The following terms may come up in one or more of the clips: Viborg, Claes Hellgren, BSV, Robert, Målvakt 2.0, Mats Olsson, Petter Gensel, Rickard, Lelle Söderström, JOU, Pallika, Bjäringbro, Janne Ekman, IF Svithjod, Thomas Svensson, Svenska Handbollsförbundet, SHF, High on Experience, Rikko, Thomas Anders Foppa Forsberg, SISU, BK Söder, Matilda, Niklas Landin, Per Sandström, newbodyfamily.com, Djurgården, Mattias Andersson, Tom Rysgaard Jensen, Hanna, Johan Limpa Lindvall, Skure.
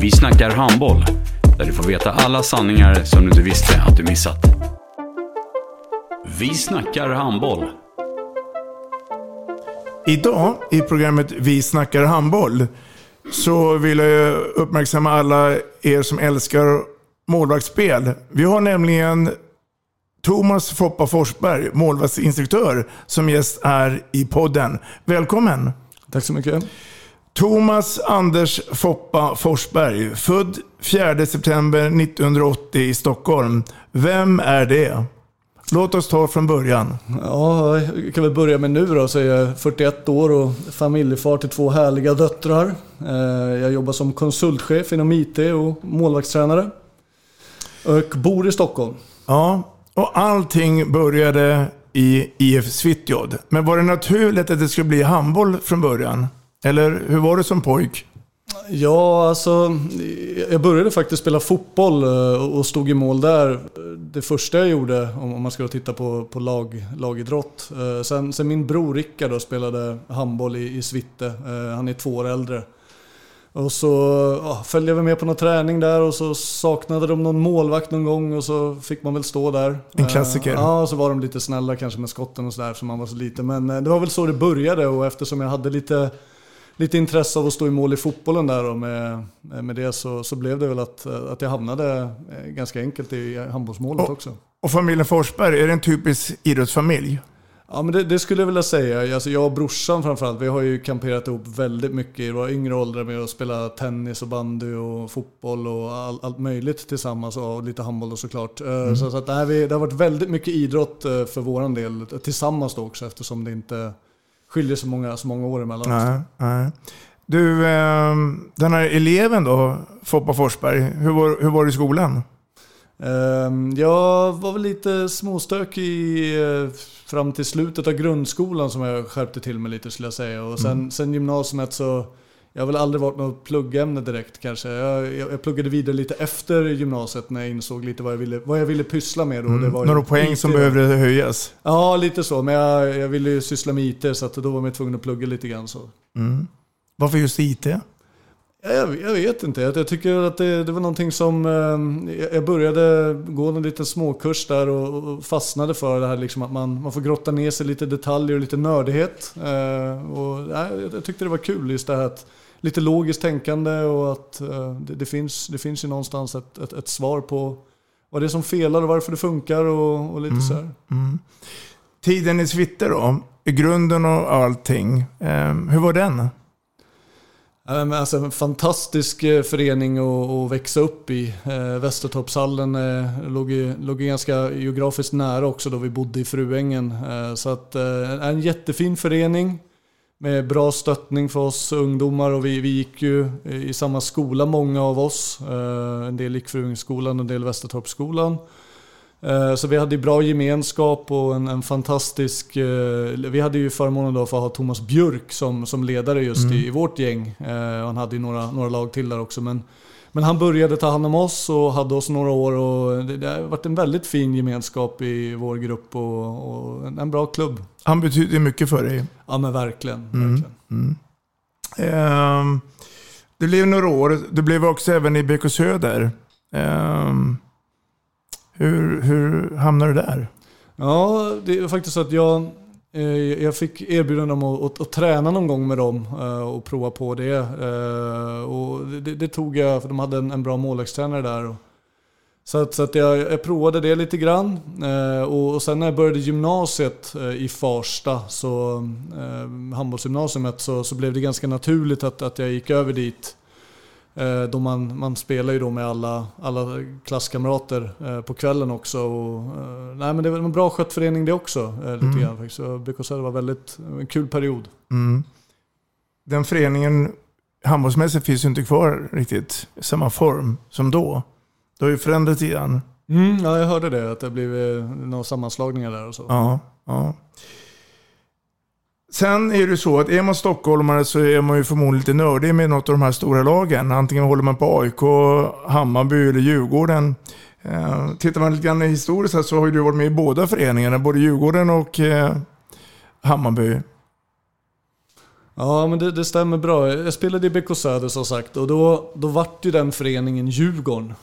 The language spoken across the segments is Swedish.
Vi snackar handboll, där du får veta alla sanningar som du inte visste att du missat. Vi snackar handboll. Idag i programmet Vi snackar handboll så vill jag uppmärksamma alla er som älskar målvaktsspel. Vi har nämligen Thomas Foppa Forsberg, målvaktsinstruktör, som gäst är i podden. Välkommen! Tack så mycket. Thomas Anders Foppa Forsberg, född 4 september 1980 i Stockholm. Vem är det? Låt oss ta från början. Ja, jag kan väl börja med nu då. Så är jag 41 år och familjefar till 2 härliga döttrar. Jag jobbar som konsultchef inom IT och målvaktstränare. Och bor i Stockholm. Ja, och allting började i IF Svithjod. Men var det naturligt att det skulle bli handboll från början? Eller hur var det som pojk? Ja, alltså jag började faktiskt spela fotboll och stod i mål där. Det första jag gjorde, om man skulle titta på lagidrott. Sen min bror Rickard då spelade handboll i Svitte. Han är 2 år äldre. Och så följde jag väl med på någon träning där och så saknade de någon målvakt någon gång och så fick man väl stå där. En klassiker. Ja, så var de lite snälla kanske med skotten och sådär som man var så liten. Men det var väl så det började och eftersom jag hade lite intresse av att stå i mål i fotbollen där och med det så blev det väl att jag hamnade ganska enkelt i handbollsmålet också. Och familjen Forsberg, är det en typisk idrottsfamilj? Ja, men det skulle jag vilja säga. Alltså jag och brorsan framförallt, vi har ju kamperat ihop väldigt mycket i våra yngre åldrar med att spela tennis och bandy och fotboll och allt möjligt tillsammans och lite handboll och såklart. Mm. Så att det har varit väldigt mycket idrott för våran del tillsammans då också eftersom det inte skiljer så många år emellan. Nej. Du, den här eleven då, Foppa Forsberg, hur var det i skolan? Jag var väl lite småstökig fram till slutet av grundskolan som jag skärpte till mig lite skulle jag säga. Och sen gymnasiet så jag har väl aldrig varit något pluggämne direkt kanske. Jag pluggade vidare lite efter gymnasiet när jag insåg lite vad jag ville pyssla med. Då. Det var några poäng som behövde höjas. Ja, lite så. Men jag ville ju syssla med IT så att då var jag tvungen att plugga lite grann. Så. Mm. Varför just IT? Jag vet inte. Jag tycker att det var någonting som... Jag började gå en liten småkurs där och fastnade för det här liksom att man får grotta ner sig lite detaljer och lite nördighet. Och jag tyckte det var kul just det här att lite logiskt tänkande och att det finns ju någonstans ett svar på vad det är som felar och varför det funkar och lite så här. Mm. Tiden i Svitte då, i grunden och allting. Hur var den? Alltså en fantastisk förening att växa upp i. Västertorpshallen låg ganska geografiskt nära också då vi bodde i Fruängen. Så att en jättefin förening med bra stöttning för oss ungdomar och vi gick ju i samma skola många av oss. En del gick Fruängenskolan och en del Västertorpsskolan. Så vi hade bra gemenskap och en fantastisk... Vi hade ju förmånen då för att ha Thomas Björk som ledare just i vårt gäng. Han hade ju några lag till där också. Men han började ta hand om oss och hade oss några år. Och det har varit en väldigt fin gemenskap i vår grupp och en bra klubb. Han betyder mycket för dig. Ja, men verkligen. Det blev några år. Du blev också även i BK Söder. Hur hamnar du där? Ja, det är faktiskt så att jag fick erbjudande om att träna någon gång med dem och prova på det. Och det tog jag, för de hade en bra målvaktstränare där. Så att jag provade det lite grann. Och sen när jag började gymnasiet i Farsta, så handbollsgymnasiet, så blev det ganska naturligt att jag gick över dit. Då man spelar ju då med alla klasskamrater på kvällen också. Och, nej, men det var en bra skött förening det också, lite grann faktiskt. Så BK Söder var väldigt en kul period. Mm. Den föreningen handbollsmässigt finns ju inte kvar riktigt i samma form som då. Det har ju förändrat igen. Mm, ja, jag hörde det. Att det blev några sammanslagningar där och så. Ja. Sen är det så att är man stockholmare så är man ju förmodligen lite nördig med något av de här stora lagen. Antingen håller man på AIK, Hammarby eller Djurgården. Tittar man lite grann historiskt här så har ju du varit med i båda föreningarna. Både Djurgården och Hammarby. Ja, men det stämmer bra. Jag spelade i BK Söder som sagt. Och då vart ju den föreningen Djurgården.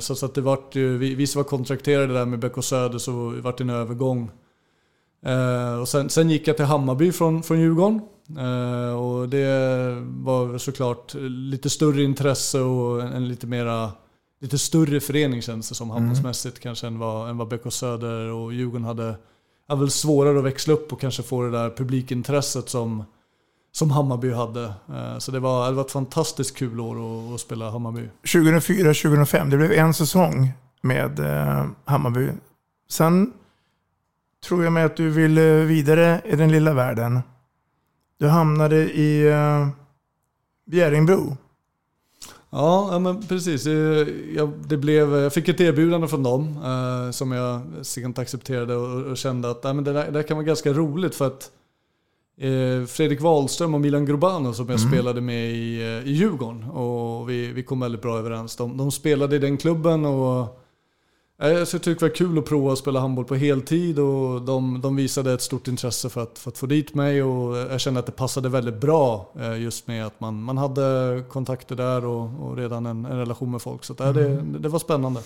Så att det vart ju, vi som var kontrakterade där med BK Söder, så vart det en övergång. Och sen gick jag till Hammarby från Djurgården. Och det var såklart lite större intresse och en lite större förening, känns det som, handbollsmässigt kanske än vad BK Söder och Djurgården hade. Är väl svårare att växla upp och kanske få det där publikintresset som Hammarby hade. Så det var ett fantastiskt kul år att spela Hammarby. 2004-2005, det blev en säsong med Hammarby. Sen tror jag mig att du ville vidare i den lilla världen. Du hamnade i Bjäringbro. Ja, men precis. Jag fick ett erbjudande från dem som jag sent accepterade och kände att men det där kan vara ganska roligt, för att Fredrik Wahlström och Milan Grobanos, som jag spelade med i Djurgården, och vi kom väldigt bra överens. De spelade i den klubben, och jag tyckte det var kul att prova att spela handboll på heltid, och de visade ett stort intresse för att få dit mig, och jag kände att det passade väldigt bra just med att man hade kontakter där och redan en relation med folk, så att, det var spännande.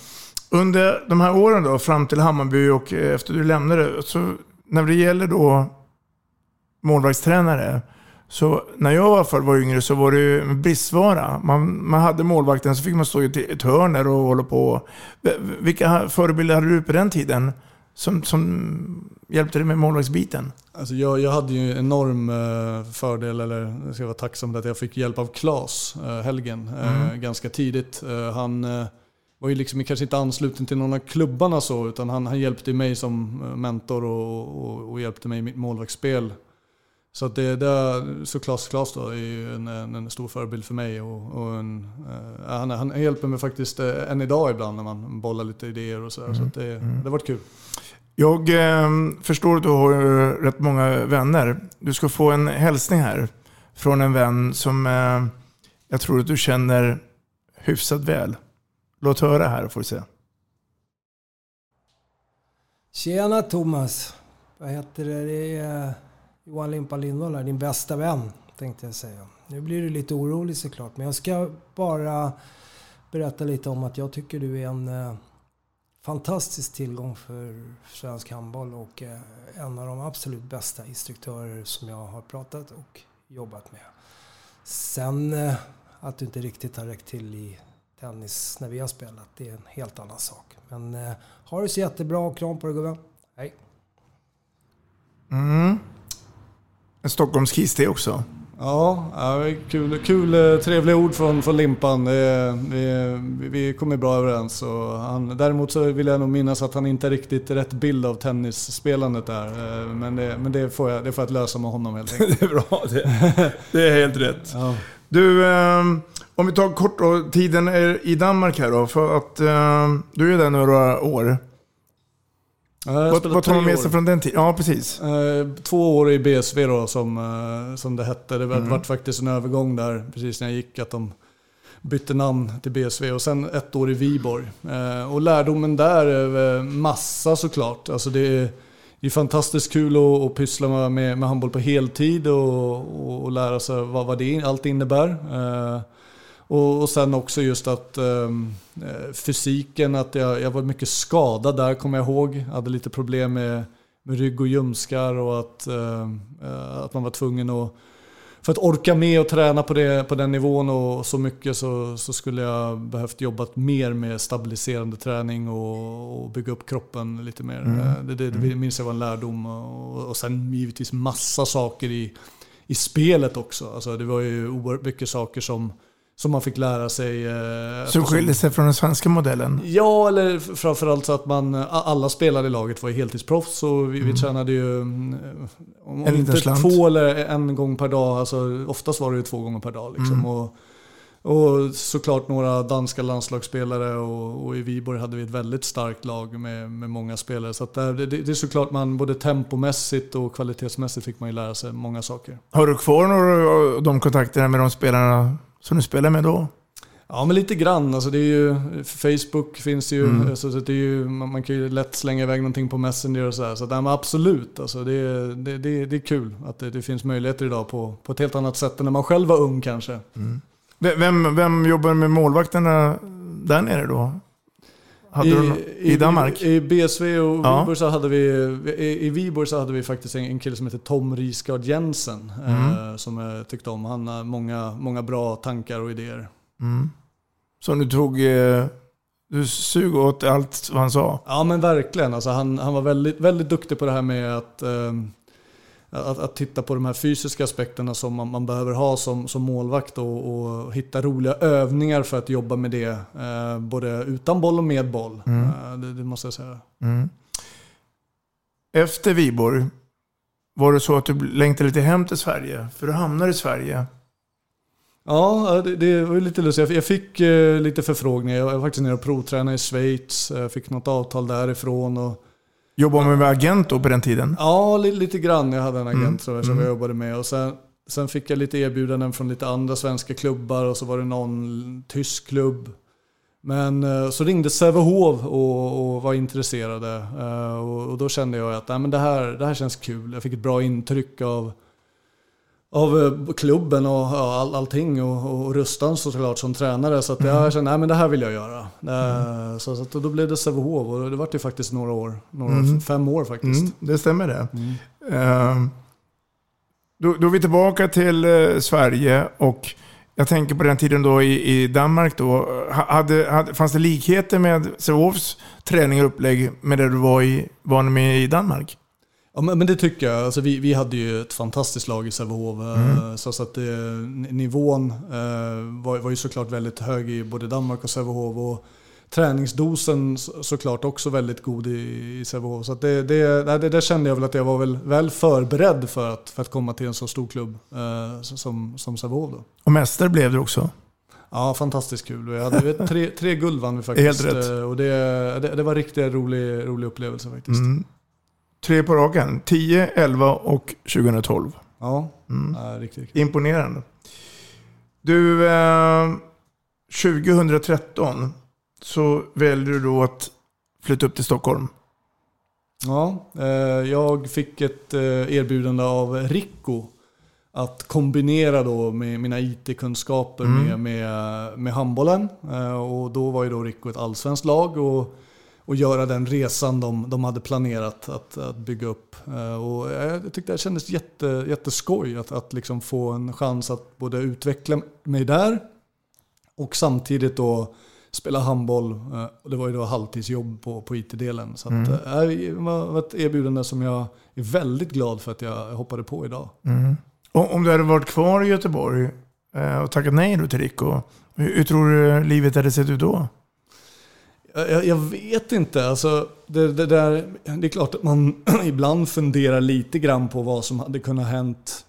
Under de här åren då, fram till Hammarby och efter du lämnade, så när det gäller då målvaktstränare, så när jag i alla fall var yngre så var det ju en bristvara. Man hade målvakten, så fick man stå i ett hörn och hålla på. Vilka förebilder hade du på den tiden som hjälpte dig med målvaktsbiten? Alltså jag hade ju enorm fördel, eller jag ska vara tacksam för att jag fick hjälp av Claes Hellgren ganska tidigt. Han var ju liksom kanske inte ansluten till någon av klubbarna så, utan han hjälpte mig som mentor och hjälpte mig i mitt målvaktsspel. Så att Claes då är ju en stor förebild för mig, och han hjälper mig faktiskt än idag ibland när man bollar lite idéer och så. Så att det har varit kul. Jag förstår att du har rätt många vänner. Du ska få en hälsning här från en vän som jag tror att du känner hyfsat väl. Låt höra här och får se. Tjena Thomas. Vad heter det? Det är Johan Limpa Lindvall här, din bästa vän, tänkte jag säga. Nu blir du lite orolig såklart, men jag ska bara berätta lite om att jag tycker du är en fantastisk tillgång för svensk handboll och en av de absolut bästa instruktörer som jag har pratat och jobbat med. Sen att du inte riktigt har räckt till i tennis när vi har spelat, det är en helt annan sak. Men har du så jättebra, och kram på dig gubben. Hej. En stockholmskis det också. Ja, kul trevliga ord från Limpan. Vi kommer bra överens. Och däremot så vill jag nog minnas att han inte är riktigt rätt bild av tennisspelandet där. Men det får jag lösa med honom helt enkelt. Det är bra, det är helt rätt. Ja. Du, om vi tar kort då, tiden är i Danmark här då, för att du är där några år. Vad tar man med sig från den tiden? Ja, precis. 2 år i BSV då, som det hette. Det var faktiskt en övergång där precis när jag gick, att de bytte namn till BSV, och sen 1 år i Viborg. Och lärdomen där är massa såklart. Alltså det är fantastiskt kul att pyssla med handboll på heltid och lära sig vad det allt innebär. Och sen också just att fysiken, att jag var mycket skadad där, kommer jag ihåg. Jag hade lite problem med rygg och ljumskar, och att man var tvungen att för att orka med och träna på det, på den nivån och så mycket, så skulle jag behövt jobbat mer med stabiliserande träning och bygga upp kroppen lite mer. Det minns jag var en lärdom, och sen givetvis massa saker i spelet också. Alltså det var ju oerhört mycket saker som man fick lära sig. Så skiljer sig från den svenska modellen? Ja, eller framförallt så att alla spelare i laget var heltidsproffs, så vi tränade ju om inte slant. Två eller en gång per dag. Alltså, oftast var det ju 2 gånger per dag. Liksom. Och såklart några danska landslagsspelare, och i Viborg hade vi ett väldigt starkt lag med många spelare. Så att det är såklart man både tempomässigt och kvalitetsmässigt fick man ju lära sig många saker. Har du kvar några av de kontakterna med de spelarna som du spelar med då? Ja, men lite grann. Alltså det är ju, Facebook finns ju, så det är ju, man kan ju lätt slänga iväg någonting på Messenger och så här. Så att, ja, absolut, alltså det är kul att det finns möjligheter idag på ett helt annat sätt än när man själv var ung kanske. Mm. Vem jobbar med målvakterna där nere då? I Danmark? I BSV och Viborg så hade vi faktiskt en kille som heter Tom Rysgaard Jensen, som jag tyckte om. Han har många bra tankar och idéer. Mm. Så du tog du sug åt allt vad han sa? Ja, men verkligen. Alltså, han var väldigt, väldigt duktig på det här med att titta på de här fysiska aspekterna som man behöver ha som målvakt, och hitta roliga övningar för att jobba med det, både utan boll och med boll. Det måste jag säga. Efter Viborg var det så att du längtade lite hem till Sverige, för du hamnade i Sverige. Ja, det var ju lite lustigt. Jag fick lite förfrågningar. Jag var faktiskt nere och provtränade i Schweiz. Jag fick något avtal därifrån och jobbade man med agent då på den tiden? Ja, lite grann. Jag hade en agent som jag jobbade med. Och sen fick jag lite erbjudanden från lite andra svenska klubbar. Och så var det någon tysk klubb. Men så ringde Sävehof och var intresserade. Och då kände jag att men det här känns kul. Jag fick ett bra intryck av klubben och allting, och Rustan såklart som tränare, så att jag kände, nej, men det här vill jag göra. Så då blev det Sävehof, och det var ju faktiskt några år, 5 år faktiskt. Det stämmer det. Då är vi tillbaka till Sverige, och jag tänker på den tiden då i Danmark då, fanns det likheter med Sävehofs träning och upplägg med det du var med i Danmark? Ja, men det tycker jag. Alltså, vi hade ju ett fantastiskt lag i Sävehof, så att nivån var ju såklart väldigt hög i både Danmark och Sävehof, och träningsdosen såklart också väldigt god i Sävehof. Så att det kände jag väl att jag var väl förberedd för att komma till en så stor klubb som Sävehof då. Och mästare blev det också. Ja, fantastiskt kul. Vi hade 3 guld vann vi faktiskt. Helt rätt. Och det var riktigt rolig upplevelse faktiskt. 3 på raken. 10, 11 och 2012. Ja, riktigt. Imponerande. Du, 2013 så väljer du då att flytta upp till Stockholm. Ja, jag fick ett erbjudande av Rikko att kombinera då med mina IT-kunskaper med handbollen. Och då var ju då Rikko ett allsvenskt lag, och göra den resan de hade planerat att bygga upp. Och jag tyckte det kändes jätteskoj att liksom få en chans att både utveckla mig där och samtidigt då spela handboll. Det var ju då halvtidsjobb på IT-delen. Så att, det var ett erbjudande som jag är väldigt glad för att jag hoppade på idag. Och om du hade varit kvar i Göteborg och tackat nej då till Rikko, hur tror du livet hade sett ut då? Jag vet inte. Alltså, det är klart att man ibland funderar lite grann på vad som hade kunnat hänt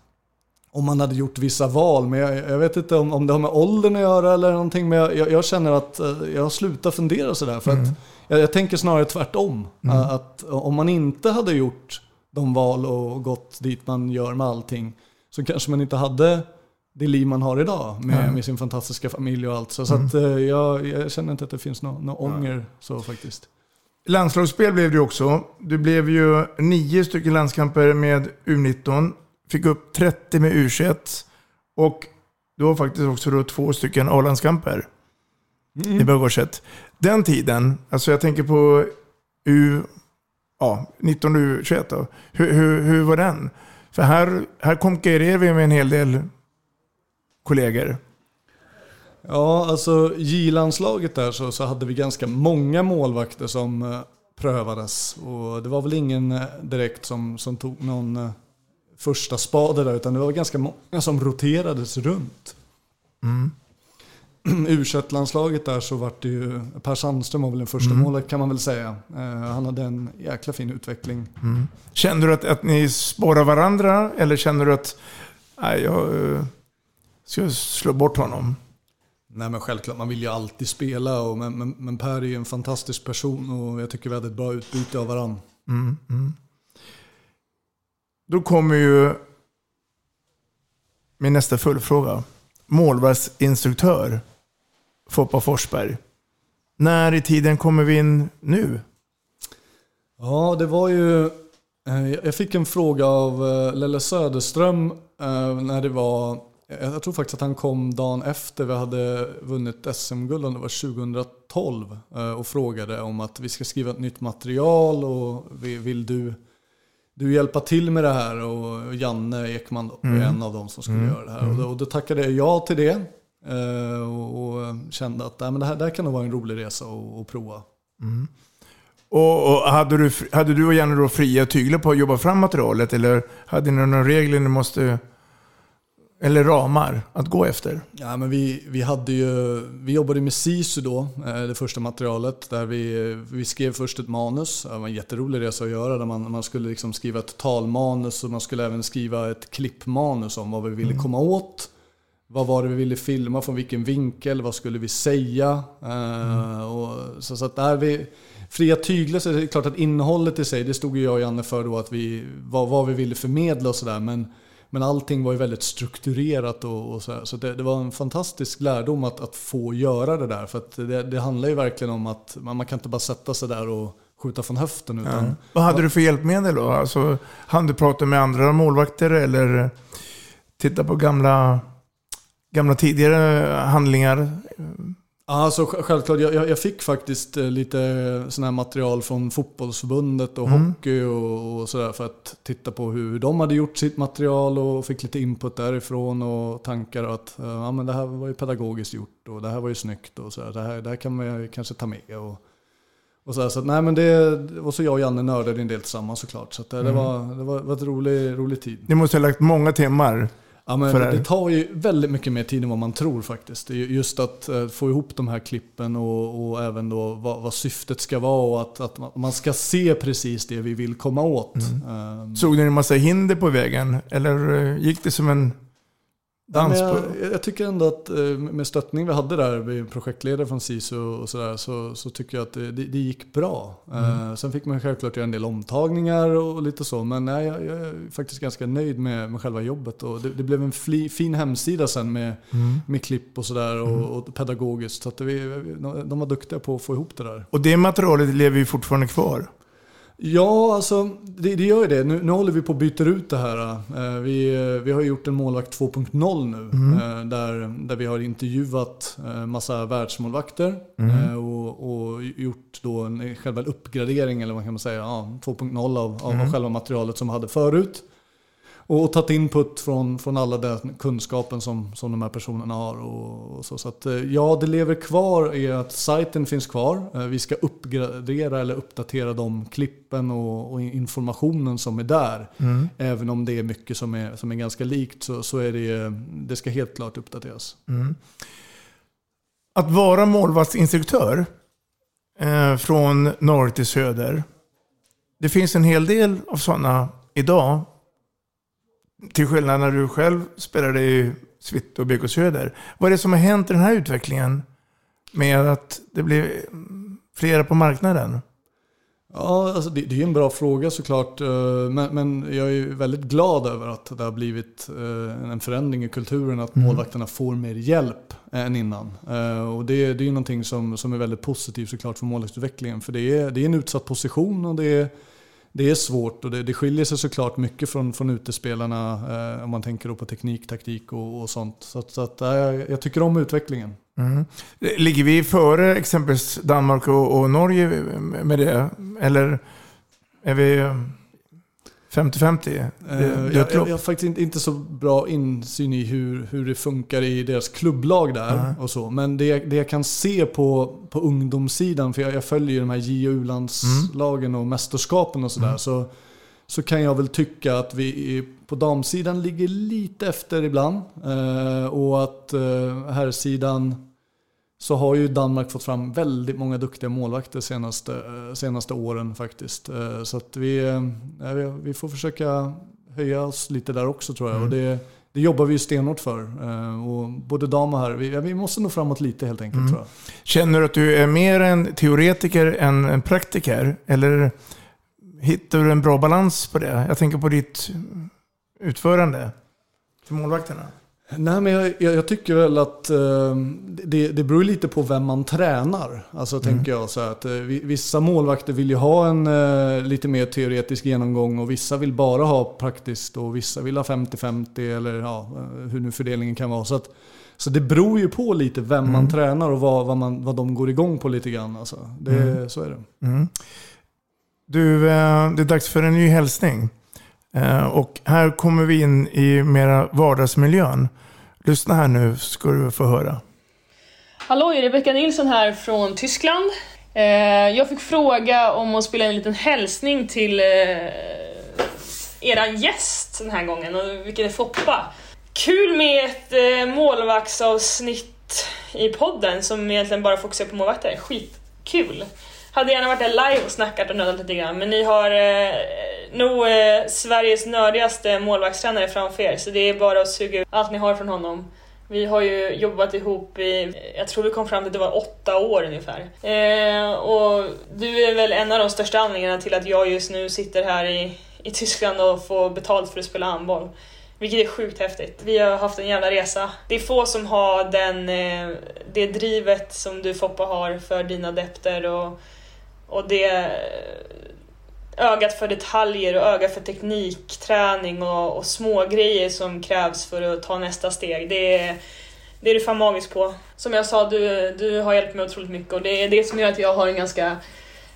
om man hade gjort vissa val. Men jag vet inte om det har med åldern att göra eller någonting. Men jag känner att jag slutar fundera sådär. För att jag tänker snarare tvärtom. Att om man inte hade gjort de val och gått dit man gör med allting, så kanske man inte hade det liv man har idag med sin fantastiska familj och allt. Så att, jag känner inte att det finns någon ånger så faktiskt. Landslagsspel blev du också. Du blev ju 9 stycken landskamper med U19. Fick upp 30 med U21. Och du har faktiskt också då 2 stycken A-landskamper i Bögårdset. Den tiden, alltså jag tänker på U19 och U21 då. Hur var den? För här konkurrerar vi med en hel del kollegor? Ja, alltså J-landslaget där så hade vi ganska många målvakter som prövades, och det var väl ingen direkt som tog någon första spade där, utan det var ganska många som roterades runt. Mm. U-köttlandslaget där så var det ju Per Sandström var väl den första målet kan man väl säga. Han hade en jäkla fin utveckling. Mm. Känner du att ni sparar varandra, eller känner du att jag ska slå bort honom? Nej, men självklart, man vill ju alltid spela, och men Per är ju en fantastisk person, och jag tycker vi hade ett bra utbyte av varandra. Mm. Mm. Då kommer ju min nästa fullfråga. Målvaktsinstruktör Foppa Forsberg. När i tiden kommer vi in nu? Ja, det var ju... Jag fick en fråga av Lelle Söderström när det var... Jag tror faktiskt att han kom dagen efter vi hade vunnit SM-guld, det var 2012, och frågade om att vi ska skriva ett nytt material, och vill du hjälpa till med det här? Och Janne Ekman är en av dem som skulle göra det här. Och då tackade jag ja till det, och kände att men det här kan nog vara en rolig resa att prova. Mm. Och hade du och Janne då fria tyglar på att jobba fram materialet, eller hade ni några regler ni måste... Eller ramar att gå efter? Ja, men vi jobbade med SISU då, det första materialet, där vi skrev först ett manus. Det var en jätterolig resa att göra, där man skulle liksom skriva ett talmanus, och man skulle även skriva ett klippmanus om vad vi ville komma åt. Vad var det vi ville filma, från vilken vinkel, vad skulle vi säga? Och så att där vi... Fria tyglar, så är det klart att innehållet i sig, det stod ju jag och Janne för då, att vad vi ville förmedla och sådär, men allting var ju väldigt strukturerat och så här. Så det var en fantastisk lärdom att få göra det där. För att det handlar ju verkligen om att man kan inte bara sätta sig där och skjuta från höften. Utan, ja. Vad hade du för hjälpmedel då? Alltså, hann du prata med andra målvakter, eller titta på gamla tidigare handlingar? Alltså, självklart, jag fick faktiskt lite sån här material från fotbollsförbundet och hockey och sådär, för att titta på hur de hade gjort sitt material, och fick lite input därifrån och tankar att men det här var ju pedagogiskt gjort, och det här var ju snyggt, och så här, det här kan man kanske ta med och så här, så att, nej, men det och så jag och Janne nördade en del tillsammans såklart, så att det var ett rolig tid. Ni måste ha lagt många timmar. Ja, men det tar ju väldigt mycket mer tid än vad man tror faktiskt. Just att få ihop de här klippen och även då vad syftet ska vara, och att man ska se precis det vi vill komma åt. Såg ni en massa hinder på vägen, eller gick det som en dans? Ja, jag tycker ändå att med stöttning vi hade där, vi projektledare från SISU och sådär, så tycker jag att det gick bra. Sen fick man självklart göra en del omtagningar och lite så, men nej, jag är faktiskt ganska nöjd med själva jobbet, och det blev en fin hemsida sen med klipp och sådär, och pedagogiskt, så att de var duktiga på att få ihop det där. Och det materialet lever ju fortfarande kvar? Ja, alltså det gör ju det. Nu håller vi på att byta ut det här. Vi har gjort en målvakt 2.0 nu, där vi har intervjuat massa världsmålvakter och gjort då en själva uppgradering, eller vad kan man säga, 2.0 av själva materialet som vi hade förut. Och tagit input från alla den kunskapen som de här personerna har. Och så att, ja, det lever kvar i att sajten finns kvar. Vi ska uppgradera eller uppdatera de klippen och informationen som är där. Även om det är mycket som är ganska likt, så är det ska helt klart uppdateras. Att vara målvaktsinstruktör från norr till söder. Det finns en hel del av sådana idag. Till skillnad när du själv spelade i Svithjod och BK Söder. Vad är det som har hänt i den här utvecklingen med att det blir flera på marknaden? Ja, alltså det är ju en bra fråga såklart. Men jag är ju väldigt glad över att det har blivit en förändring i kulturen. Att målvakterna får mer hjälp än innan. Och det är ju någonting som är väldigt positivt såklart för målvaktsutvecklingen. För det är en utsatt position, och det är svårt, och det skiljer sig såklart mycket från utespelarna om man tänker då på teknik, taktik och sånt. Så att jag tycker om utvecklingen. Ligger vi före exempelvis Danmark och Norge med det? Eller är vi 50-50? Jag har faktiskt inte så bra insyn i hur det funkar i deras klubblag där. Och så. Men det jag kan se på ungdomssidan, för jag följer ju de här J-U-landslagen och mästerskapen och sådär, så kan jag väl tycka att vi på damsidan ligger lite efter ibland. Och att herrsidan, så har ju Danmark fått fram väldigt många duktiga målvakter senaste åren faktiskt. Så att vi får försöka höja oss lite där också, tror jag. Och det jobbar vi ju stenhårt för. Och både dam och herr, vi måste nog framåt lite helt enkelt, tror jag. Känner du att du är mer en teoretiker än en praktiker? Eller hittar du en bra balans på det? Jag tänker på ditt utförande för målvakterna. Nej, men jag tycker väl att det beror lite på vem man tränar. Alltså tänker jag så här, att vissa målvakter vill ju ha en lite mer teoretisk genomgång, och vissa vill bara ha praktiskt, och vissa vill ha 50-50 eller hur nu fördelningen kan vara. Så det beror ju på lite vem man tränar och vad de går igång på lite grann. Alltså. Så är det. Du, det är dags för en ny hälsning. Och här kommer vi in i mera vardagsmiljön. Lyssna här nu, ska du få höra. Hallå, Rebecca Nilsson här från Tyskland. Jag fick fråga om att spela en liten hälsning till era gäst den här gången, och vilket är Foppa. Kul med ett målvaktsavsnitt i podden som egentligen bara fokuserar på målvakter. Skitkul. Hade gärna varit där live och snackat och nödat lite grann. Men ni har nog Sveriges nördigaste målvaktstränare framför er. Så det är bara att suga ut allt ni har från honom. Vi har ju jobbat ihop i, jag tror vi kom fram till att det var 8 år ungefär. Och du är väl en av de största anledningarna till att jag just nu sitter här i Tyskland och får betalt för att spela handboll. Vilket är sjukt häftigt. Vi har haft en jävla resa. Det är få som har det drivet som du, Foppa, har för dina adepter och det ögat för detaljer och ögat för teknik, träning och små grejer som krävs för att ta nästa steg. Det är fan magiskt på. Som jag sa, du har hjälpt mig otroligt mycket, och det är det som gör att jag har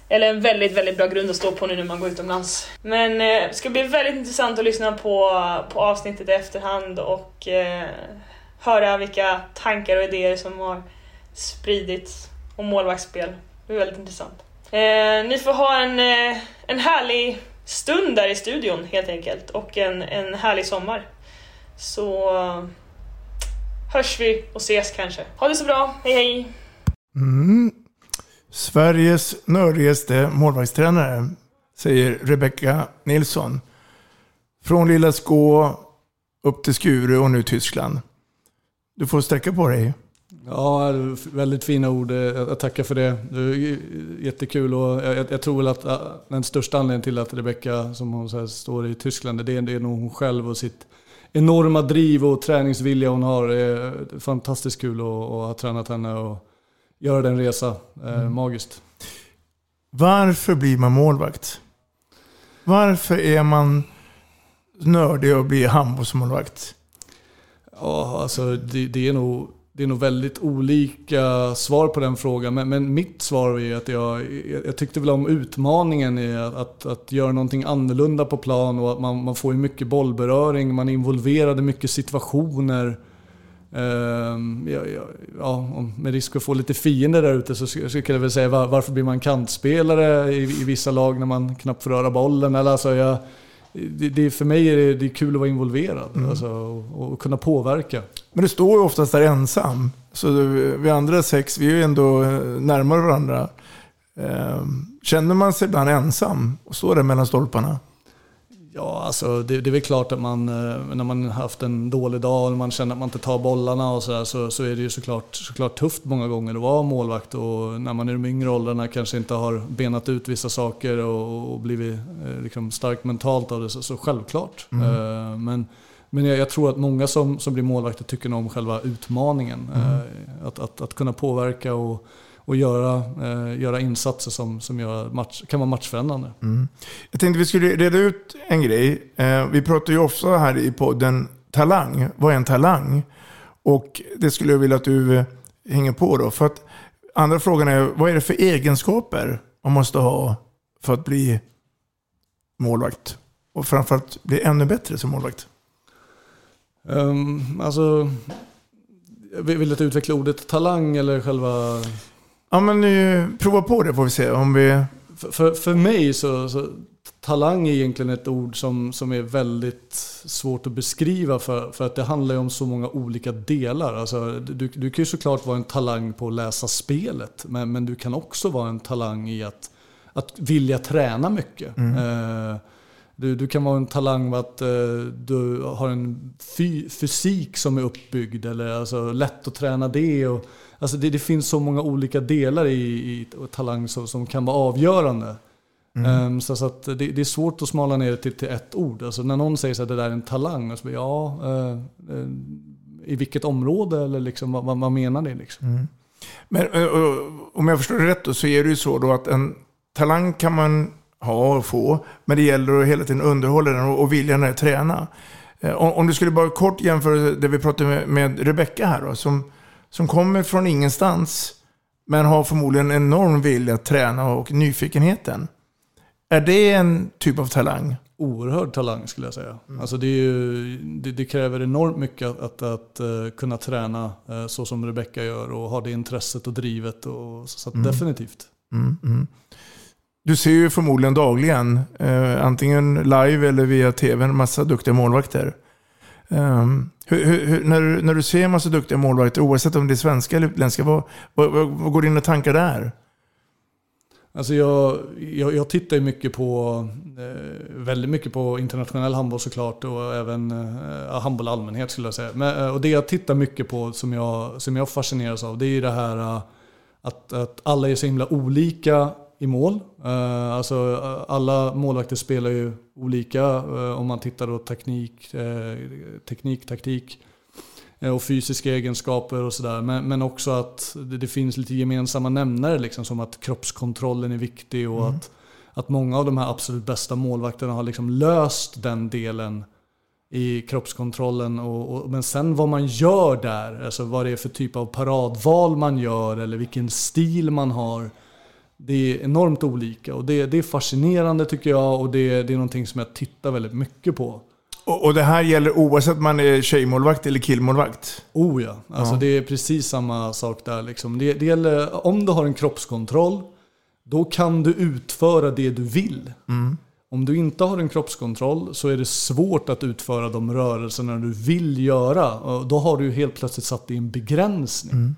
en väldigt, väldigt bra grund att stå på nu när man går utomlands. Men det ska bli väldigt intressant att lyssna på avsnittet i efterhand och höra vilka tankar och idéer som har spridits om målvaktsspel. Det är väldigt intressant. Ni får ha en härlig stund där i studion helt enkelt, och en härlig sommar. Så hörs vi och ses kanske. Ha det så bra, hej hej! Sveriges nördigaste målvaktstränare, säger Rebecca Nilsson. Från Lilla Skå upp till Skure och nu Tyskland. Du får sträcka på dig. Ja, väldigt fina ord. Jag tackar för det. Det är jättekul, och jag tror väl att den största anledningen till att Rebecca, som hon så här, står i Tyskland, det är nog hon själv och sitt enorma driv och träningsvilja hon har. Det är fantastiskt kul att ha tränat henne och göra den resa. Magiskt. Varför blir man målvakt? Varför är man nördig och blir handbollsmålvakt? Ja, alltså det är nog väldigt olika svar på den frågan. Men mitt svar är att jag tyckte väl om utmaningen i att göra någonting annorlunda på plan, och att man får ju mycket bollberöring, man är involverad i mycket situationer. Med risk att få lite fiender där ute, så skulle jag väl säga varför blir man kantspelare i vissa lag när man knappt får röra bollen, eller alltså för mig är det kul att vara involverad, alltså, och kunna påverka. Men du står ju oftast där ensam, så vi andra sex, vi är ju ändå närmare varandra. Känner man sig ibland ensam och står där mellan stolparna? Ja, alltså det är väl klart att man, när man haft en dålig dag och man känner att man inte tar bollarna och sådär, så är det ju såklart tufft många gånger att vara målvakt, och när man är i de yngre åldrarna kanske inte har benat ut vissa saker och blivit liksom starkt mentalt av det, så självklart. Men jag tror att många som blir målvakter tycker om själva utmaningen, att kunna påverka och göra insatser som gör kan vara matchförändrande. Jag tänkte vi skulle reda ut en grej. Vi pratar ju ofta här i podden talang. Vad är en talang? Och det skulle jag vilja att du hänger på då. För att andra frågan är, vad är det för egenskaper man måste ha för att bli målvakt? och framförallt bli ännu bättre som målvakt? Alltså, vill du utveckla ordet talang eller själva... Ja, men nu, prova på det får vi se. Om vi... För mig så talang är egentligen ett ord som är väldigt svårt att beskriva för att det handlar ju om så många olika delar. Alltså, du kan ju såklart vara en talang på att läsa spelet, men du kan också vara en talang i att vilja träna mycket. Du kan vara en talang med att du har en fysik som är uppbyggd eller alltså, lätt att träna det. Och, alltså, det finns så många olika delar i talang som kan vara avgörande. Så att det är svårt att smala ner det till ett ord. Alltså, när någon säger att det där är en talang, så ja, i vilket område eller liksom, vad menar det? Liksom? Men om jag förstår det rätt då, så är det ju så då att en talang kan man ha och få, men det gäller att hela tiden underhålla den och viljan att träna. Om du skulle bara kort jämföra det vi pratade med Rebecca här då, som kommer från ingenstans men har förmodligen en enorm vilja att träna och nyfikenheten. Är det en typ av talang? Oerhörd talang skulle jag säga. Alltså det kräver enormt mycket att kunna träna så som Rebecca gör och ha det intresset och drivet. Och, så att definitivt. Du ser ju förmodligen dagligen, antingen live eller via tv, en massa duktiga målvakter. När du ser en massa duktiga målvakter, oavsett om det är svenska eller utländska, vad går dina tankar där? Alltså jag tittar ju mycket på, väldigt mycket på internationell handboll såklart, och även handboll allmänhet skulle jag säga. Men, och det jag tittar mycket på som jag fascineras av, det är ju det här att alla är så himla olika i mål. Alltså alla målvakter spelar ju olika om man tittar på teknik, taktik och fysiska egenskaper och sådär. Men också att det finns lite gemensamma nämnare liksom, som att kroppskontrollen är viktig och att många av de här absolut bästa målvakterna har liksom löst den delen i kroppskontrollen och men sen vad man gör där, alltså vad det är för typ av paradval man gör eller vilken stil man har. Det är enormt olika och det är fascinerande tycker jag, och det är någonting som jag tittar väldigt mycket på. Och det här gäller oavsett man är tjejmålvakt eller killmålvakt? Oh ja, alltså det är precis samma sak där liksom. Det gäller, om du har en kroppskontroll, då kan du utföra det du vill. Om du inte har en kroppskontroll så är det svårt att utföra de rörelserna du vill göra. Och då har du helt plötsligt satt i en begränsning.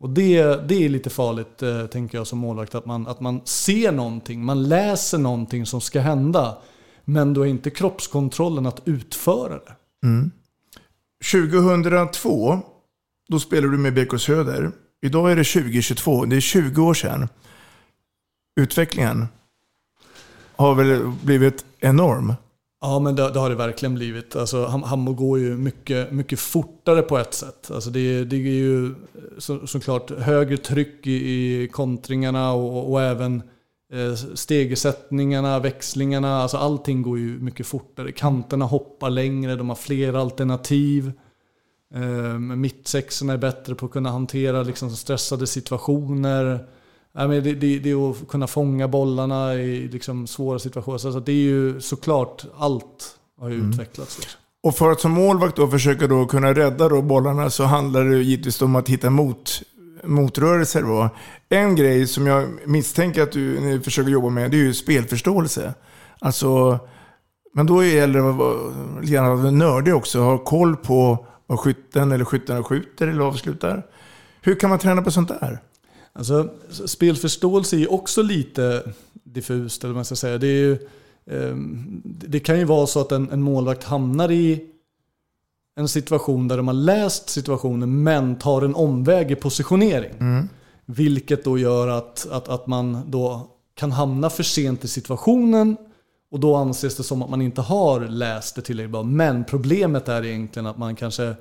Och det är lite farligt, tänker jag som målvakt, att man ser någonting, man läser någonting som ska hända, men då är inte kroppskontrollen att utföra det. 2002 då spelade du med BK Söder. Idag är det 2022, det är 20 år sedan. Utvecklingen har väl blivit enorm. Ja, men det har det verkligen blivit. Alltså, handboll går ju mycket, mycket fortare på ett sätt. Alltså, det är ju såklart högre tryck i kontringarna och även stegsättningarna, växlingarna. Alltså, allting går ju mycket fortare. Kanterna hoppar längre, de har fler alternativ. Mittsexorna är bättre på att kunna hantera liksom, stressade situationer. Det är att kunna fånga bollarna i liksom svåra situationer. Så det är ju såklart, allt har ju utvecklats. Liksom. Och för att som målvakt då försöka då kunna rädda då bollarna, så handlar det givetvis om att hitta motrörelser. Då. En grej som jag misstänker att ni försöker jobba med, det är ju spelförståelse. Alltså, men då gäller det lite grann att vara nördig också. Ha koll på vad skyttarna skjuter eller avslutar. Hur kan man träna på sånt där? Alltså, spelförståelse är också lite diffust, eller man ska säga. Det är ju, det kan ju vara så att en målvakt hamnar i en situation där de har läst situationen men tar en omväg i positionering. Vilket då gör att man då kan hamna för sent i situationen, och då anses det som att man inte har läst det tillräckligt bra. Men problemet är egentligen att man kanske...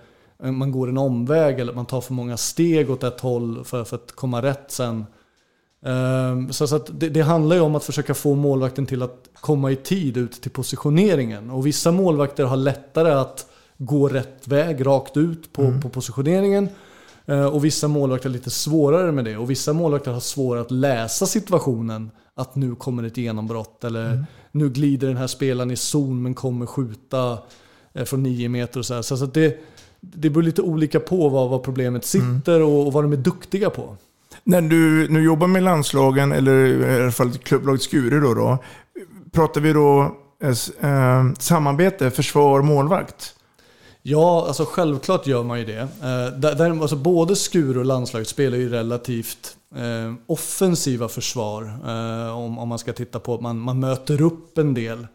man går en omväg eller man tar för många steg åt ett håll för att komma rätt sen. Så att det handlar ju om att försöka få målvakten till att komma i tid ut till positioneringen. Och vissa målvakter har lättare att gå rätt väg, rakt ut på positioneringen. Och vissa målvakter är lite svårare med det. Och vissa målvakter har svårare att läsa situationen, att nu kommer ett genombrott eller nu glider den här spelaren i zon men kommer skjuta från 9 meter och så här. Så att det blir lite olika på vad problemet sitter och vad de är duktiga på. När du nu jobbar med landslagen eller i alla fall klubblaget Skure då pratar vi då samarbete, försvar, målvakt? Ja, alltså självklart gör man ju det. Där, alltså både Skure och landslaget spelar ju relativt offensiva försvar om man ska titta på att man möter upp en del.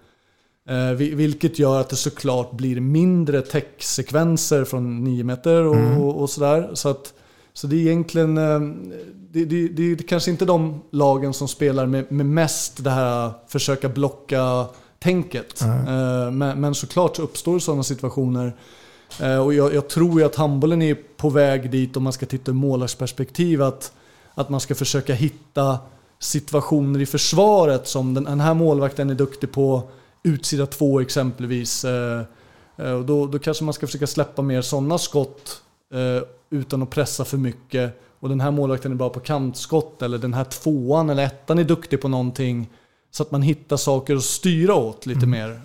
Vilket gör att det såklart blir mindre täcksekvenser från 9 meter och sådär. Så det är egentligen det är kanske inte de lagen som spelar med mest det här försöka blocka tänket. Men såklart så uppstår sådana situationer. Och jag tror ju att handbollen är på väg dit om man ska titta ur målarsperspektiv att man ska försöka hitta situationer i försvaret som den här målvakten är duktig på. Utsida 2 exempelvis. Och då kanske man ska försöka släppa mer sådana skott utan att pressa för mycket. Och den här målvakten är bra på kantskott eller den här 2:an eller 1:an är duktig på någonting. Så att man hittar saker att styra åt lite mer.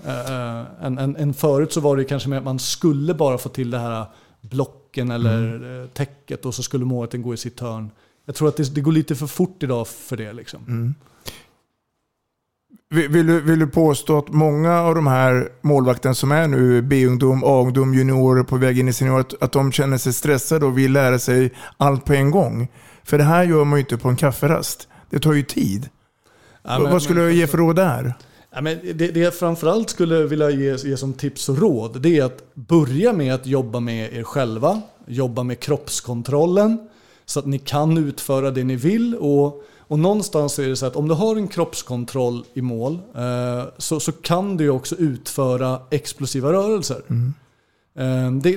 Än förut så var det kanske mer att man skulle bara få till det här blocken eller täcket och så skulle målvakten gå i sitt hörn. Jag tror att det går lite för fort idag för det liksom. Vill du påstå att många av de här målvakten som är nu B-ungdom, A-ungdom, juniorer på väg in i senior att de känner sig stressade och vill lära sig allt på en gång? För det här gör man ju inte på en kafferast. Det tar ju tid. Ja, vad skulle du ge för råd där? Ja, men det jag framförallt skulle vilja ge som tips och råd det är att börja med att jobba med er själva. Jobba med kroppskontrollen så att ni kan utföra det ni vill och någonstans är det så att om du har en kroppskontroll i mål så kan du också utföra explosiva rörelser.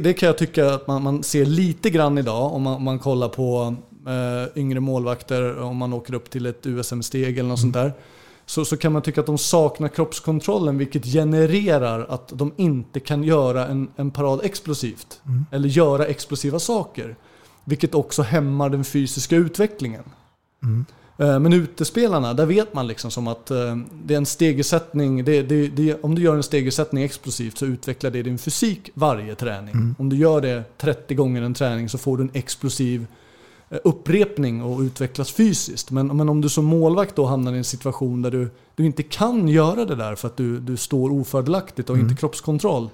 Det kan jag tycka att man ser lite grann idag om man kollar på yngre målvakter om man åker upp till ett USM-steg eller något sånt där. Så kan man tycka att de saknar kroppskontrollen vilket genererar att de inte kan göra en parad explosivt eller göra explosiva saker vilket också hämmar den fysiska utvecklingen. Men utespelarna, där vet man liksom som att det är en stegersättning. Om du gör en stegersättning explosivt så utvecklar det din fysik varje träning. Om du gör det 30 gånger en träning så får du en explosiv upprepning och utvecklas fysiskt. Men om du som målvakt då hamnar i en situation där du inte kan göra det där för att du står ofördelaktigt och inte kroppskontroll.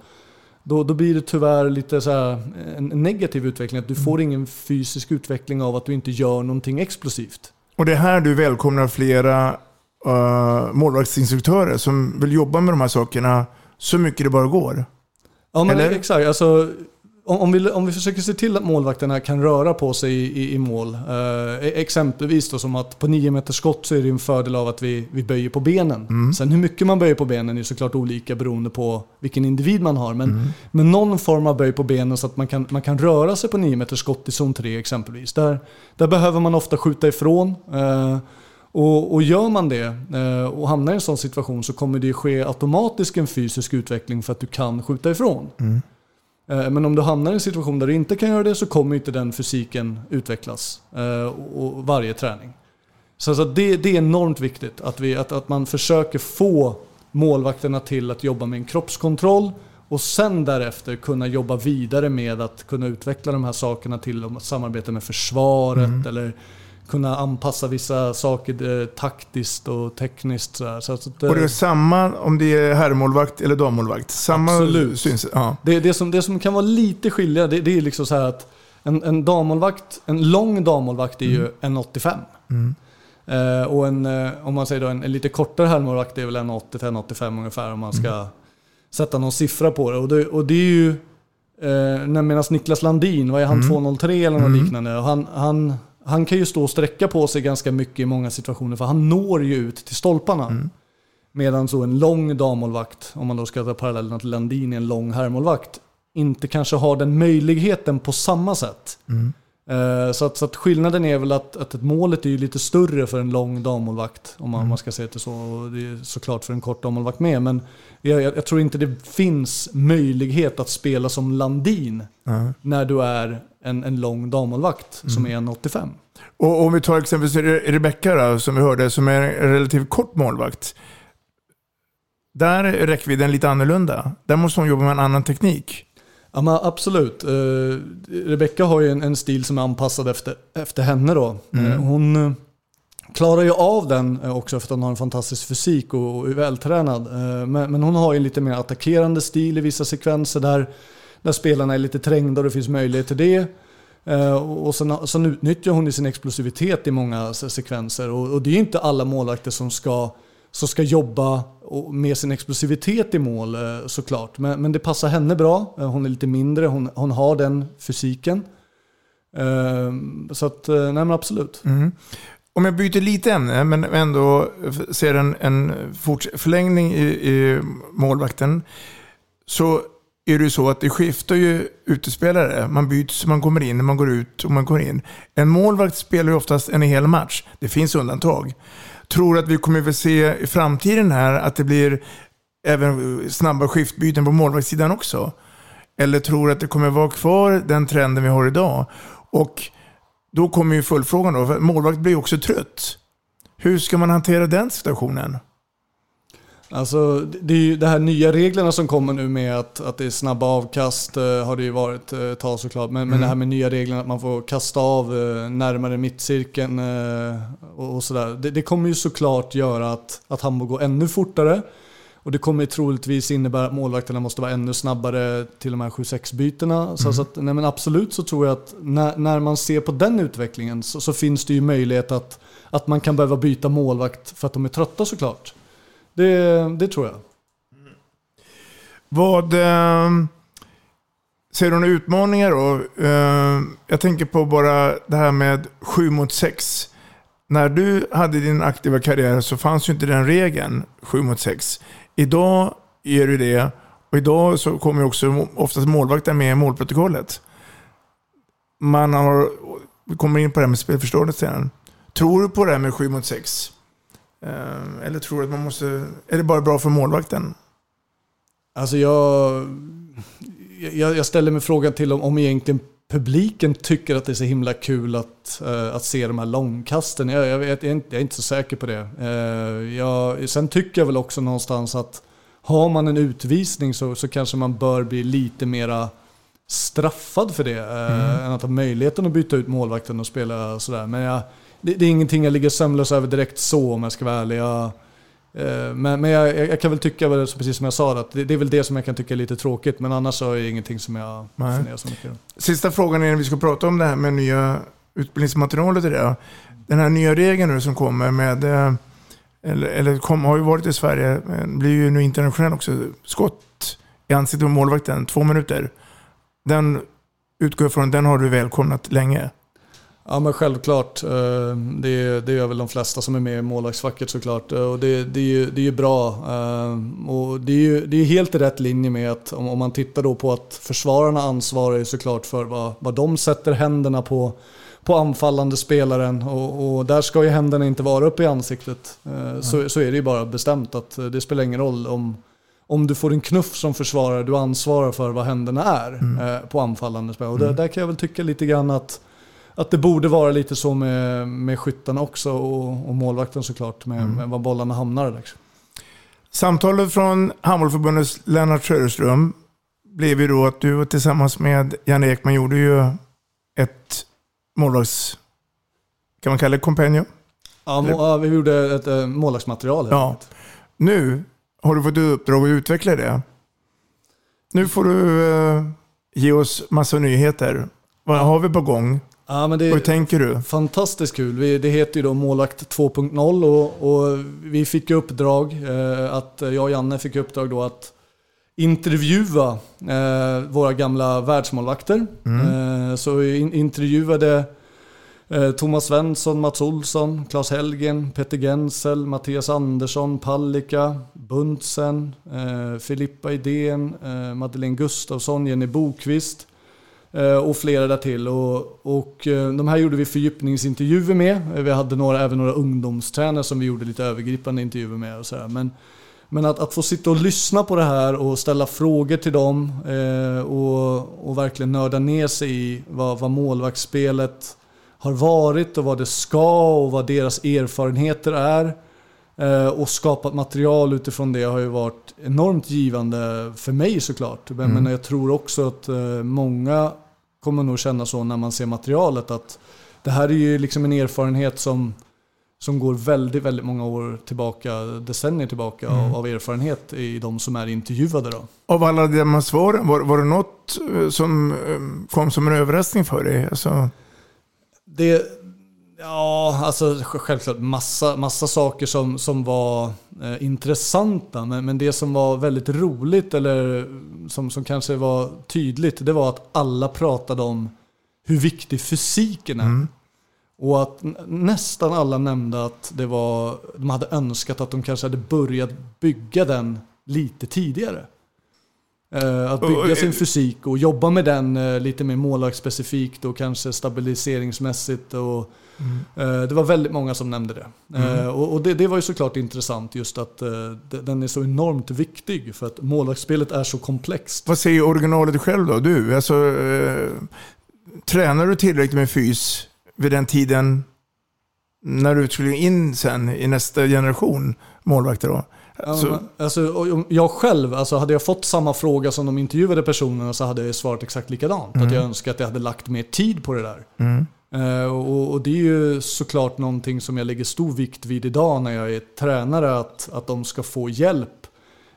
Då blir det tyvärr lite så här en negativ utveckling. Att du får ingen fysisk utveckling av att du inte gör någonting explosivt. Och det här du välkomnar flera målvaktsinstruktörer som vill jobba med de här sakerna så mycket det bara går. Ja, men exakt. Alltså, om vi försöker se till att målvakterna kan röra på sig i mål. Exempelvis då, som att på 9 meters skott så är det en fördel av att vi böjer på benen. Sen hur mycket man böjer på benen är såklart olika beroende på vilken individ man har. Men någon form av böj på benen så att man kan röra sig på 9 meters skott i zon 3 exempelvis. Där behöver man ofta skjuta ifrån. Och gör man det och hamnar i en sån situation så kommer det ske automatiskt en fysisk utveckling för att du kan skjuta ifrån. Men om du hamnar i en situation där du inte kan göra det så kommer inte den fysiken utvecklas och varje träning. Så det är enormt viktigt att man försöker få målvakterna till att jobba med en kroppskontroll och sen därefter kunna jobba vidare med att kunna utveckla de här sakerna till att samarbeta med försvaret eller kunna anpassa vissa saker taktiskt och tekniskt. Och det är samma om det är herrmålvakt eller dammålvakt? Samma absolut. Ja. Det som kan vara lite skilja det är liksom så här att en lång dammålvakt är ju 1,85. Och om man säger då en lite kortare herrmålvakt är väl 1,80-1,85 ungefär om man ska sätta någon siffra på det. Och det är ju medan Niklas Landin, vad är han, 2,03 eller något liknande? Och han kan ju stå och sträcka på sig ganska mycket i många situationer för han når ju ut till stolparna. Medan så en lång dammålvakt, om man då ska ta parallellen till Landin, en lång herrmålvakt, inte kanske har den möjligheten på samma sätt. Så att skillnaden är väl att målet är ju lite större för en lång dammålvakt, om man ska säga det så, och det är såklart för en kort dammålvakt med, men jag tror inte det finns möjlighet att spela som Landin när du är en lång dammålvakt som är en 85. Och om vi tar exempelvis Rebecca då, som vi hörde, som är en relativt kort målvakt, där räckvidden lite annorlunda, där måste hon jobba med en annan teknik. Ja, men absolut. Rebecca har ju en stil som är anpassad efter henne då. Hon klarar ju av den också för att hon har en fantastisk fysik och är vältränad. Men hon har ju en lite mer attackerande stil i vissa sekvenser där spelarna är lite trängda och det finns möjlighet till det. Och sen utnyttjar hon i sin explosivitet i många sekvenser. Och det är ju inte alla målvakter som ska jobba med sin explosivitet i mål såklart. Men det passar henne bra. Hon är lite mindre. Hon har den fysiken. Så att, nej men absolut. Mm. Om jag byter lite ämne, men ändå ser en förlängning i målvakten, så är det ju så att det skiftar ju utespelare. Man byts, man kommer in, man går ut och man går in. En målvakt spelar ju oftast en hel match. Det finns undantag. Tror att vi kommer att se i framtiden här att det blir även snabba skiftbyten på målvaktssidan också? Eller tror att det kommer vara kvar den trenden vi har idag? Och då kommer ju fullfrågan då, för målvakt blir också trött. Hur ska man hantera den situationen? Alltså det är ju de här nya reglerna som kommer nu med att det är snabba avkast, har det ju varit ett tag såklart, men det här med nya reglerna att man får kasta av närmare mittcirkeln och sådär, det kommer ju såklart göra att Hamburg går ännu fortare, och det kommer ju troligtvis innebära att målvakterna måste vara ännu snabbare till de här 7-6 bytena, så att, nej men absolut, så tror jag att när man ser på den utvecklingen så finns det ju möjlighet att man kan behöva byta målvakt för att de är trötta såklart. Det tror jag. Vad ser du några utmaningar då? Jag tänker på bara det här med 7-6. När du hade din aktiva karriär så fanns ju inte den regeln 7-6. Idag är du det. Och idag så kommer ju också oftast målvakten med i målprotokollet. Vi kommer in på det här med spelförståelse sedan. Tror du på det här med 7-6? Eller tror du att man måste... Är det bara bra för målvakten? Alltså jag ställer mig frågan till om egentligen publiken tycker att det är så himla kul att se de här långkasten. Jag är inte så säker på det. Sen tycker jag väl också någonstans att har man en utvisning så kanske man bör bli lite mera straffad för det än att ha möjligheten att byta ut målvakten och spela sådär. Men det är ingenting jag ligger sömlös över direkt så, om jag ska vara ärlig. Men jag kan väl tycka, precis som jag sa, att det är väl det som jag kan tycka är lite tråkigt. Men annars är det ingenting som jag funderar så mycket. Sista frågan är, när vi ska prata om det här med nya utbildningsmaterialet i det. Den här nya regeln nu som kommer med, har ju varit i Sverige, men blir ju nu internationell också. Skott i ansiktet med målvakten, 2 minuter. Den utgår från, den har du välkomnat länge. Ja, men självklart. Det gör väl de flesta som är med i målvaktsfacket såklart. Och det är ju bra. Och det är ju helt i rätt linje med att om man tittar då på att försvararna ansvarar ju såklart för vad de sätter händerna på anfallande spelaren. Och där ska ju händerna inte vara uppe i ansiktet. Så är det ju bara bestämt att det spelar ingen roll om du får en knuff som försvarare. Du ansvarar för vad händerna är på anfallande spelare. Och där kan jag väl tycka lite grann att det borde vara lite så med skyttarna också och målvakten såklart med var bollarna hamnar. Liksom. Samtalet från Handbollsförbundets Lennart Söderström blev ju då att du och tillsammans med Janne Ekman gjorde ju ett målvakts... Kan man kalla det kompendium? Ja, vi gjorde ett målvaktsmaterial. Ja. Nu har du fått uppdrag att utveckla det. Nu får du ge oss massa nyheter. Vad har vi på gång? Ja, men det är... Hur tänker du? Fantastiskt kul. Det heter ju då Målvakt 2.0 och vi fick uppdrag, jag och Janne fick uppdrag då att intervjua våra gamla världsmålvakter. Så vi intervjuade Thomas Svensson, Mats Olsson, Claes Hellgren, Petter Gensel, Mattias Andersson, Pallika, Buntsen, Filippa Idén, Madeleine Gustafsson, Jenny Bokvist, och flera där till. Och de här gjorde vi fördjupningsintervjuer med. Vi hade även några ungdomstränare som vi gjorde lite övergripande intervjuer med. Och så här. Men att få sitta och lyssna på det här och ställa frågor till dem och verkligen nörda ner sig i vad målvaktsspelet har varit och vad det ska och vad deras erfarenheter är och skapat material utifrån det har ju varit enormt givande för mig såklart. Men jag tror också att många kommer nog känna så när man ser materialet att det här är ju liksom en erfarenhet som går väldigt, väldigt många år tillbaka, decennier tillbaka av erfarenhet i de som är intervjuade då. Av alla de här svaren, var det något som kom som en överraskning för dig? Alltså... självklart massa saker som var intressanta, men det som var väldigt roligt eller som kanske var tydligt, det var att alla pratade om hur viktig fysiken är. Mm. Och att nästan alla nämnde att de hade önskat att de kanske hade börjat bygga den lite tidigare. Att bygga sin fysik och jobba med den lite mer målvaktsspecifikt och kanske stabiliseringsmässigt. Och, det var väldigt många som nämnde det. Och det var ju såklart intressant just att den är så enormt viktig för att målvaktsspelet är så komplext. Vad säger originalet själv då? Du, alltså, tränar du tillräckligt med fys vid den tiden när du skulle in sen i nästa generation målvakter då? Jag själv, hade jag fått samma fråga som de intervjuade personerna så hade jag svarat exakt likadant. Att jag önskar att jag hade lagt mer tid på det där. Och det är ju såklart någonting som jag lägger stor vikt vid idag när jag är tränare, att de ska få hjälp.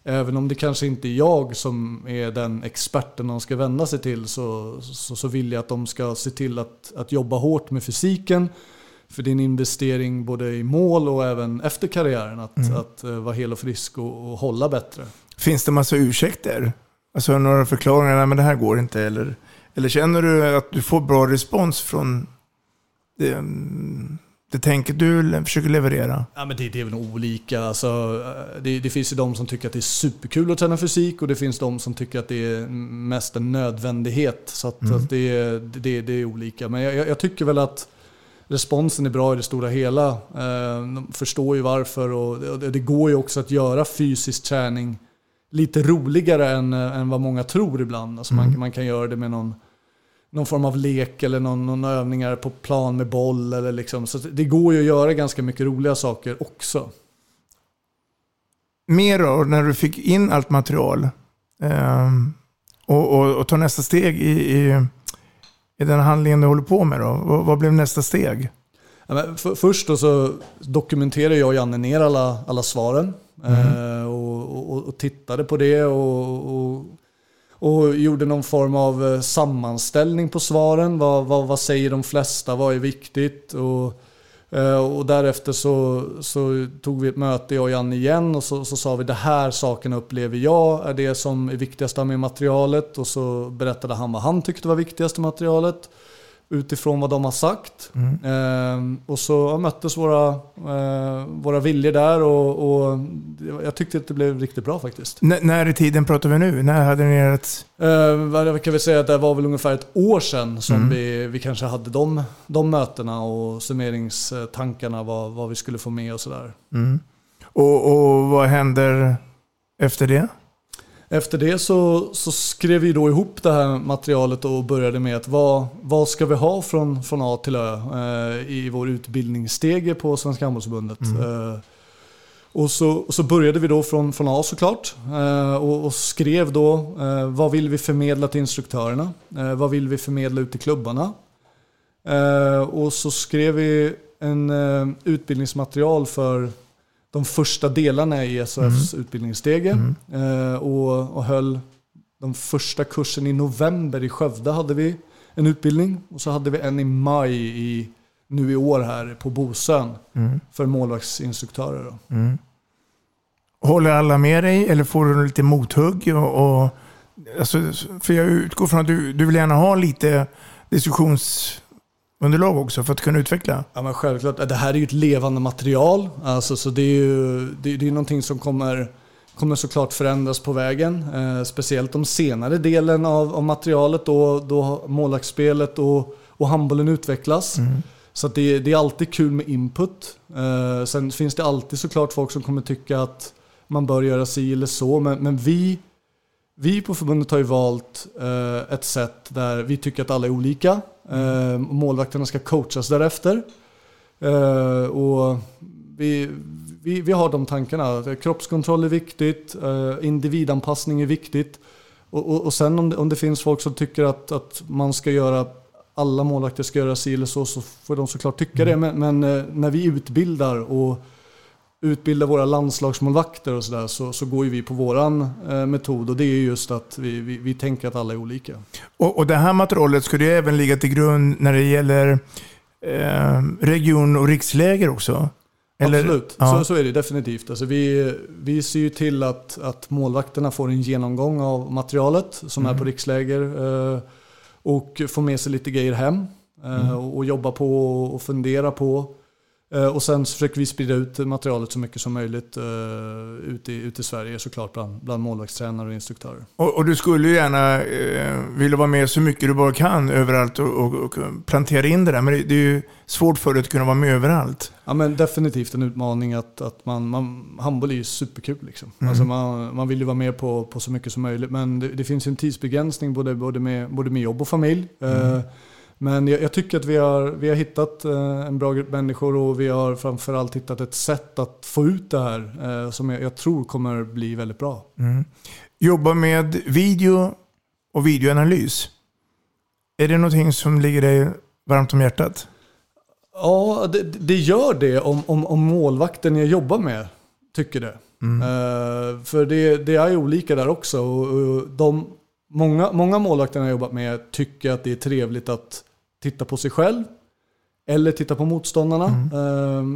Även om det kanske inte är jag som är den experten de ska vända sig till, så vill jag att de ska se till att jobba hårt med fysiken. För det är en investering både i mål och även efter karriären att vara hel och frisk och hålla bättre. Finns det massa ursäkter? Alltså några förklaringar, men det här går inte. Eller känner du att du får bra respons från det tänker du försöker leverera? Ja, men det är väl olika. Alltså, det finns ju de som tycker att det är superkul att träna fysik och det finns de som tycker att det är mest en nödvändighet. Så att det är olika. Men jag tycker väl att responsen är bra i det stora hela. De förstår ju varför, och det går ju också att göra fysisk träning lite roligare än vad många tror ibland. Alltså man kan göra det med någon form av lek eller någon övningar på plan med boll eller liksom. Så det går ju att göra ganska mycket roliga saker också. Mer då, när du fick in allt material och ta nästa steg i den handlingen du håller på med då? Vad blev nästa steg? Först då så dokumenterade jag och Janne ner alla svaren och tittade på det och gjorde någon form av sammanställning på svaren. Vad säger de flesta? Vad är viktigt? Och därefter så tog vi ett möte, jag och Janne igen, och så sa vi, det här sakerna upplever jag är det som är viktigast med materialet, och så berättade han vad han tyckte var viktigast i materialet utifrån vad de har sagt. Och så möttes våra viljor där, och jag tyckte att det blev riktigt bra faktiskt. När i tiden pratar vi nu? När hade ni ett... kan vi säga att det var väl ungefär ett år sedan som vi kanske hade de mötena och summeringstankarna, vad vi skulle få med och sådär. Och vad händer efter det? Efter det så skrev vi då ihop det här materialet och började med att vad ska vi ha från A till Ö i vår utbildningsstege på Svenska Handbollsförbundet. Och så började vi då från A såklart och skrev då vad vill vi förmedla till instruktörerna? Vad vill vi förmedla ut till klubbarna? Och så skrev vi en utbildningsmaterial för de första delarna i SHFs utbildningsstege och höll den första kursen i november i Skövde, hade vi en utbildning, och så hade vi en i maj nu i år här på Bosön för målvaktsinstruktörer då. Håller alla med dig eller får du lite mothugg? Och alltså, för jag utgår från att du vill gärna ha lite diskussionsunderlag också för att kunna utveckla. Ja, men självklart. Det här är ju ett levande material. Alltså, så det är ju någonting som kommer kommer såklart förändras på vägen. Speciellt de senare delen av materialet då målvaktsspelet och handbollen utvecklas. Mm. Så att det är alltid kul med input. Sen finns det alltid såklart folk som kommer tycka att man bör göra sig eller så. Men vi på förbundet har ju valt ett sätt där vi tycker att alla är olika. Målvakterna ska coachas därefter. Och vi har de tankarna. Kroppskontroll är viktigt. Individanpassning är viktigt. Och sen om det finns folk som tycker att man ska göra... alla målvakter ska göra sig eller så får de såklart tycka det. Men när vi utbildar våra landslagsmålvakter och sådär så går ju vi på våran metod. Och det är just att vi tänker att alla är olika. Och det här materialet skulle ju även ligga till grund när det gäller region- och riksläger också? Eller? Absolut, ja. Så är det definitivt. Alltså vi ser ju till att målvakterna får en genomgång av materialet som är på riksläger- och få med sig lite grejer hem och jobba på och fundera på. Och sen försöker vi sprida ut materialet så mycket som möjligt ut i Sverige, såklart bland målvaktstränare och instruktörer. Och du skulle ju gärna vilja vara med så mycket du bara kan överallt och plantera in det där. Men det är ju svårt för dig att kunna vara med överallt. Ja, men definitivt en utmaning att handboll är ju superkul liksom. Mm. Alltså man vill ju vara med på så mycket som möjligt. Men det finns en tidsbegränsning både med jobb och familj. Men jag tycker att vi har hittat en bra grupp människor och vi har framförallt hittat ett sätt att få ut det här som jag tror kommer bli väldigt bra. Mm. Jobba med video och videoanalys. Är det någonting som ligger dig varmt om hjärtat? Ja, det gör det om målvakten jag jobbar med tycker det. Mm. För det är ju olika där också. Och många målvakter jag jobbat med tycker att det är trevligt att titta på sig själv eller titta på motståndarna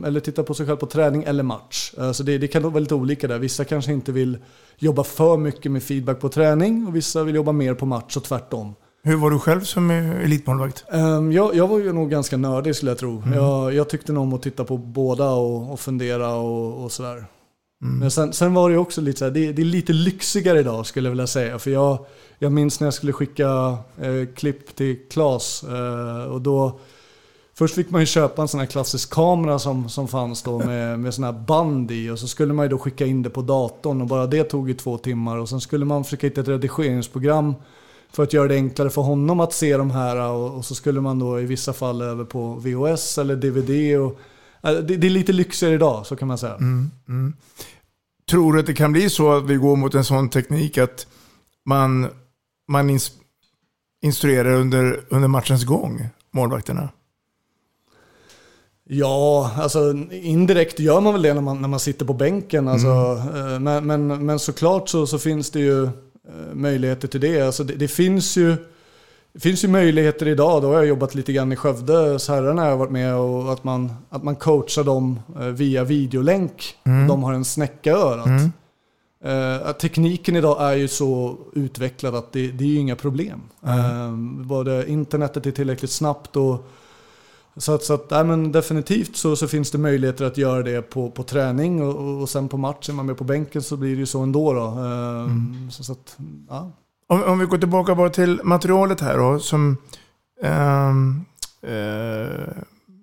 eller titta på sig själv på träning eller match. Så det kan vara lite olika där. Vissa kanske inte vill jobba för mycket med feedback på träning och vissa vill jobba mer på match och tvärtom. Hur var du själv som elitmålvakt? Jag var ju nog ganska nördig skulle jag tro. Jag tyckte nog om att titta på båda och fundera och sådär. Mm. Men sen var det också lite så här, det är lite lyxigare idag skulle jag vilja säga. För jag minns när jag skulle skicka klipp till Claes och då först fick man ju köpa en sån här klassisk kamera som fanns då med sån här band i och så skulle man ju då skicka in det på datorn och bara det tog ju 2 timmar och sen skulle man försöka hitta ett redigeringsprogram för att göra det enklare för honom att se de här och så skulle man då i vissa fall över på VHS eller DVD och det är lite lyxigare idag, så kan man säga. Mm, mm. Tror du att det kan bli så att vi går mot en sån teknik att man instruerar under matchens gång, målvakterna? Ja, alltså indirekt gör man väl det när man sitter på bänken. Alltså, men såklart så finns det ju möjligheter till det. Alltså, det finns ju möjligheter idag. Då har jag jobbat lite grann i Skövde så här när jag har varit med och att man coachar dem via videolänk. De har en snäcka i örat. Tekniken idag är ju så utvecklad att det är ju inga problem. Både internetet är tillräckligt snabbt och så att men definitivt så finns det möjligheter att göra det på träning och sen på matchen man är på bänken så blir det ju så ändå då. Så att ja. Om vi går tillbaka bara till materialet här då, som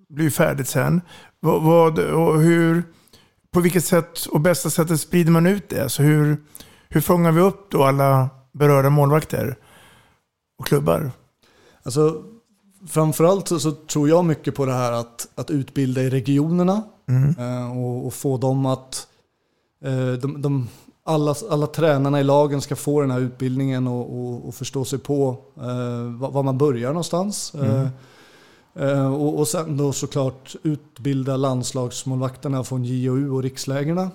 blir färdigt sen. Vad och hur, på vilket sätt och bästa sättet sprider man ut det? Alltså hur fångar vi upp då alla berörda målvakter och klubbar? Alltså, framförallt så tror jag mycket på det här att utbilda i regionerna och få dem att... Alla tränarna i lagen ska få den här utbildningen och förstå sig på var man börjar någonstans. Och sen då såklart utbilda landslagsmålvakterna från JOU och rikslägerna.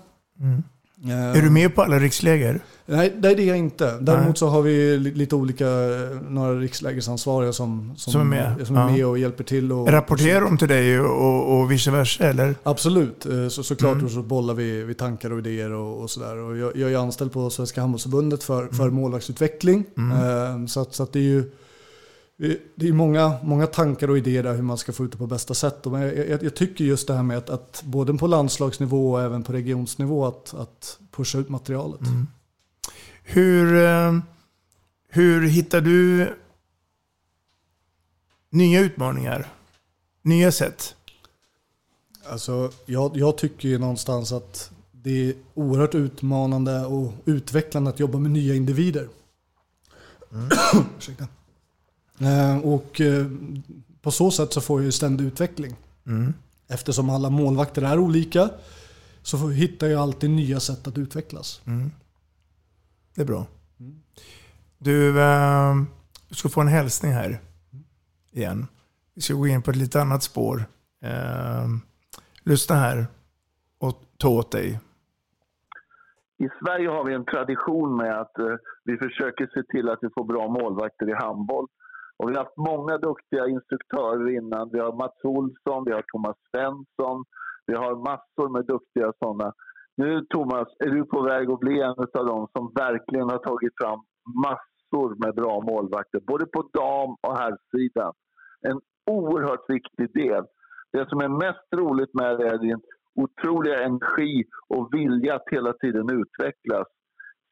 Är du med på alla riksläger? Nej, det är jag inte. Däremot så har vi lite olika, några rikslägersansvariga som är med och hjälper till. Rapporterar de till dig och vice versa, eller? Absolut. Såklart så bollar vi tankar och idéer och sådär. Och jag är anställd på Svenska Handbollsförbundet för målvaktsutveckling. Så att det är ju Det är många tankar och idéer där hur man ska få ut det på bästa sätt. Men jag tycker just det här med att både på landslagsnivå och även på regionsnivå att pusha ut materialet. Mm. Hur hittar du nya utmaningar? Nya sätt? Alltså, jag tycker ju någonstans att det är oerhört utmanande och utvecklande att jobba med nya individer. Mm. Ursäkta. Och på så sätt så får jag ju ständig utveckling. Mm. Eftersom alla målvakter är olika så hittar jag alltid nya sätt att utvecklas. Mm. Det är bra. Mm. Du ska få en hälsning här igen. Vi ska gå in på ett lite annat spår. Lyssna här och ta åt dig. I Sverige har vi en tradition med att vi försöker se till att vi får bra målvakter i handboll. Och vi har haft många duktiga instruktörer innan. Vi har Mats Olsson, vi har Thomas Svensson. Vi har massor med duktiga sådana. Nu Thomas, är du på väg att bli en av dem som verkligen har tagit fram massor med bra målvakter. Både på dam- och herrsidan. En oerhört viktig del. Det som är mest roligt med det är din otroliga energi och vilja att hela tiden utvecklas.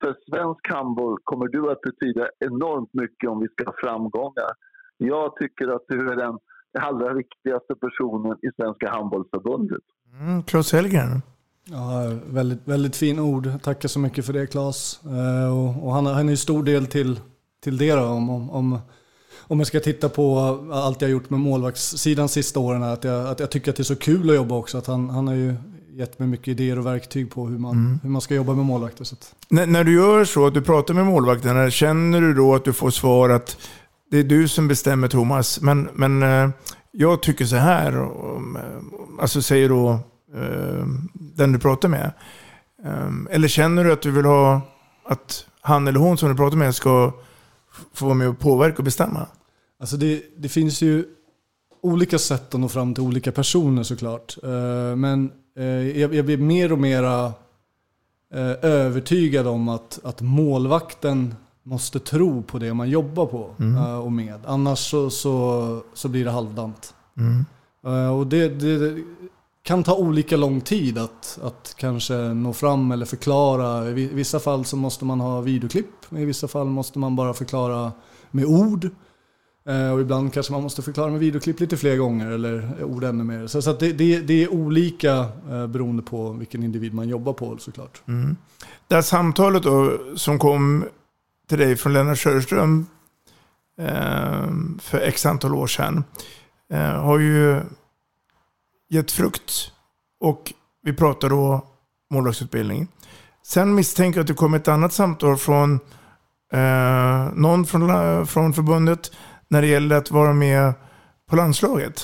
För svensk handboll kommer du att betyda enormt mycket om vi ska ha framgångar. Jag tycker att du är den allra viktigaste personen i Svenska Handbollsförbundet. Mm, Claes Hellgren. Ja, väldigt, väldigt fin ord. Tackar så mycket för det, Claes. Och han är en stor del till det då, om jag ska titta på allt jag gjort med målvaktssidan sista åren här, att jag tycker att det är så kul att jobba också. Att han har ju gett mig mycket idéer och verktyg på hur man ska jobba med målvakter. Så att. När du gör så att du pratar med målvakterna, känner du då att du får svar att det är du som bestämmer, Thomas? Men jag tycker så här, alltså säger då den du pratar med. Eller känner du att du vill ha att han eller hon som du pratar med ska få vara med och påverka och bestämma? Alltså det finns ju olika sätt att nå fram till olika personer såklart. Men jag blir mer och mer övertygad om att målvakten måste tro på det man jobbar på och med. Annars så blir det halvdant. Mm. Och det kan ta olika lång tid att kanske nå fram eller förklara. I vissa fall så måste man ha videoklipp. I vissa fall måste man bara förklara med ord. Och ibland kanske man måste förklara med videoklipp lite fler gånger eller ord ännu mer. Så att det är olika beroende på vilken individ man jobbar på såklart. Mm. Det här samtalet då, som kom till dig från Lelle Söderström för x antal år sedan har ju gett frukt, och vi pratar då målvaktsutbildning. Sen misstänker jag att det kom ett annat samtal från någon från förbundet när det gäller att vara med på landslaget.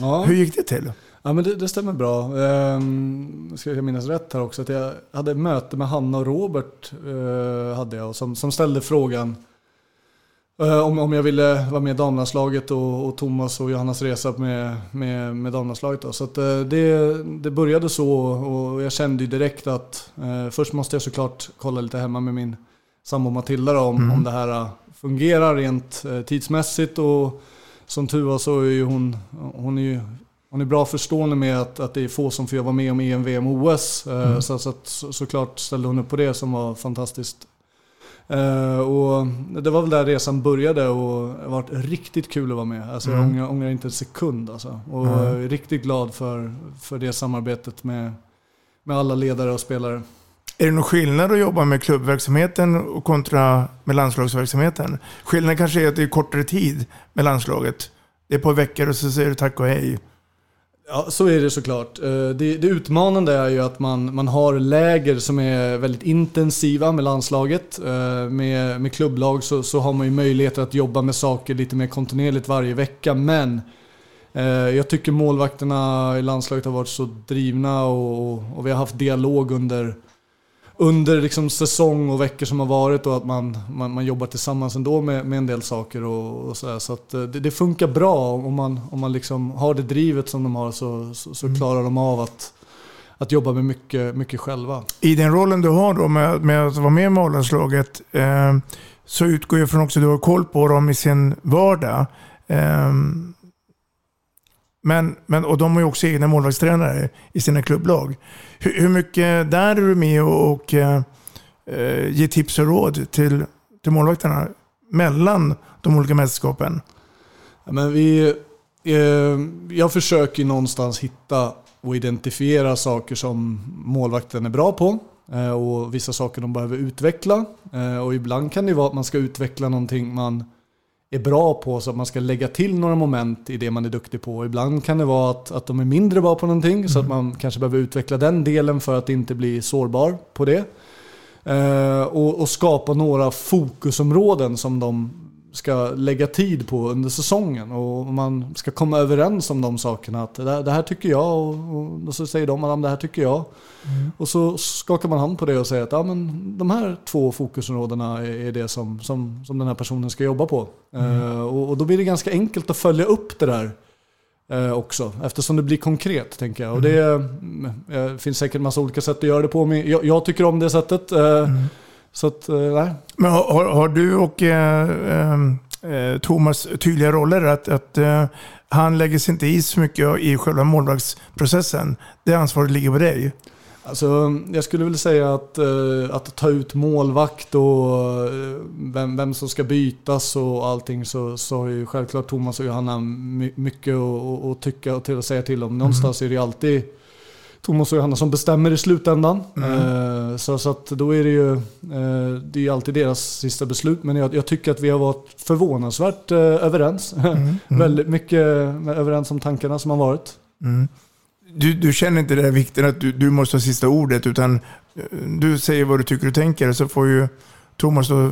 Ja. Hur gick det till? Ja, men det stämmer bra. Ska jag minnas rätt här också, att jag hade ett möte med Hanna och Robert som ställde frågan om jag ville vara med i damlandslaget och Thomas och Johannas resa med damlandslaget. Då. Så att, det började så, och jag kände ju direkt att först måste jag såklart kolla lite hemma med min sambo Matilda då, om det här fungerar rent tidsmässigt. Och som tur var så är ju hon är bra förstående med att det är få som får vara med om EM, VM, OS. Såklart ställde hon upp på det, som var fantastiskt. Och det var väl där resan började, och det har varit riktigt kul att vara med. Alltså, jag ångrar inte en sekund alltså. Och är riktigt glad för det samarbetet med alla ledare och spelare. Är det någon skillnad att jobba med klubbverksamheten och kontra med landslagsverksamheten? Skillnaden kanske är att det är kortare tid med landslaget. Det är på veckor och så säger du tack och hej. Ja, så är det såklart. Det utmanande är ju att man har läger som är väldigt intensiva med landslaget. Med klubblag så har man ju möjlighet att jobba med saker lite mer kontinuerligt varje vecka. Men jag tycker målvakterna i landslaget har varit så drivna, och vi har haft dialog under liksom säsong och veckor som har varit, och att man jobbar tillsammans ändå med en del saker och sådär. Så att det funkar bra om man liksom har det drivet som de har, så klarar de av att jobba med mycket, mycket själva. I den rollen du har då med att vara med i mållandslaget så utgår jag från också att du har koll på dem i sin vardag. Men och de har ju också egna målvaktstränare i sina klubblag. Hur mycket där är du med och ger tips och råd till målvakterna mellan de olika mästerskapen? Ja, men jag försöker någonstans hitta och identifiera saker som målvakten är bra på och vissa saker de behöver utveckla. Och ibland kan det vara att man ska utveckla någonting man är bra på, så att man ska lägga till några moment i det man är duktig på. Ibland kan det vara att de är mindre bra på någonting, så att man kanske behöver utveckla den delen för att inte bli sårbar på det. Och skapa några fokusområden som de ska lägga tid på under säsongen, och man ska komma överens om de sakerna, att det här tycker jag, och så säger de att det här tycker jag, och så skakar man hand på det och säger att ja, men de här två fokusområdena är det som den här personen ska jobba på. Och då blir det ganska enkelt att följa upp det där också, eftersom det blir konkret, tänker jag. Och det finns säkert massa olika sätt att göra det på, men jag tycker om det sättet. Så att, nej. Men har du och Thomas tydliga roller att han lägger sig inte i så mycket i själva målvaktsprocessen? Det ansvaret ligger på dig. Alltså, jag skulle vilja säga att ta ut målvakt och vem som ska bytas och allting, så har ju självklart Thomas och Johanna mycket att tycka och till att säga till om. Någonstans är det alltid Thomas och Johanna som bestämmer i slutändan. Så att då är det ju det är alltid deras sista beslut. Men jag tycker att vi har varit förvånansvärt överens. Väldigt mycket överens om tankarna som har varit. Du känner inte det där vikten att du måste ha sista ordet, utan du säger vad du tycker och tänker, så får ju Thomas då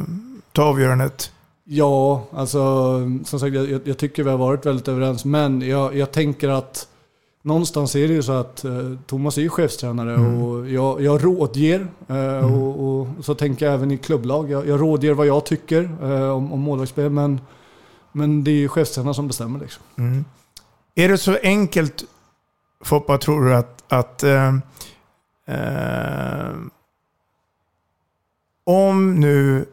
ta avgörandet. Ja, alltså som sagt, jag tycker vi har varit väldigt överens. Men jag tänker att någonstans är det ju så att Thomas är ju chefstränare och jag rådger och så tänker jag även i klubblag. Jag rådger vad jag tycker om målvaktsspel, men det är ju chefstränaren som bestämmer liksom. Är det så enkelt, Foppa, tror du att om nu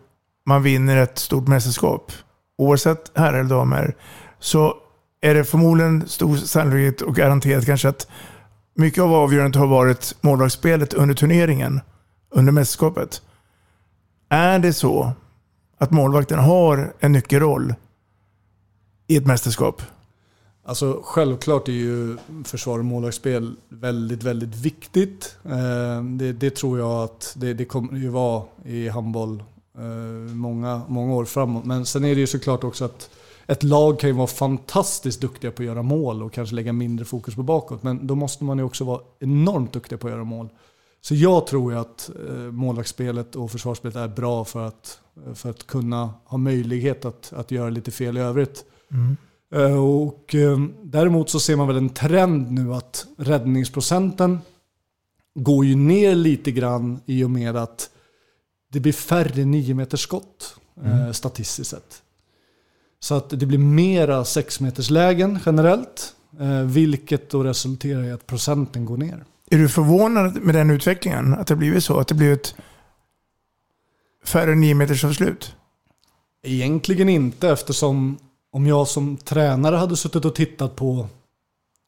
man vinner ett stort mästerskap, oavsett herrar eller damer, så är det förmodligen stor sannolikhet och garanterat kanske att mycket av avgörandet har varit målvaktsspelet under turneringen, under mästerskapet. Är det så att målvakten har en nyckelroll i ett mästerskap? Alltså självklart är ju försvar och målvaktsspel väldigt, väldigt viktigt. Det tror jag att det kommer ju vara i handboll många, många år framåt. Men sen är det ju såklart också att ett lag kan ju vara fantastiskt duktiga på att göra mål och kanske lägga mindre fokus på bakåt. Men då måste man ju också vara enormt duktig på att göra mål. Så jag tror ju att målvaktsspelet och försvarsspelet är bra för att kunna ha möjlighet att göra lite fel i övrigt. Och däremot så ser man väl en trend nu att räddningsprocenten går ju ner lite grann i och med att det blir färre 9-meterskott statistiskt sett. Så att det blir mera 6-meterslägen generellt, vilket då resulterar i att procenten går ner. Är du förvånad med den utvecklingen, att det blivit så? Att det blivit färre 9-meters avslut? Egentligen inte, eftersom om jag som tränare hade suttit och tittat på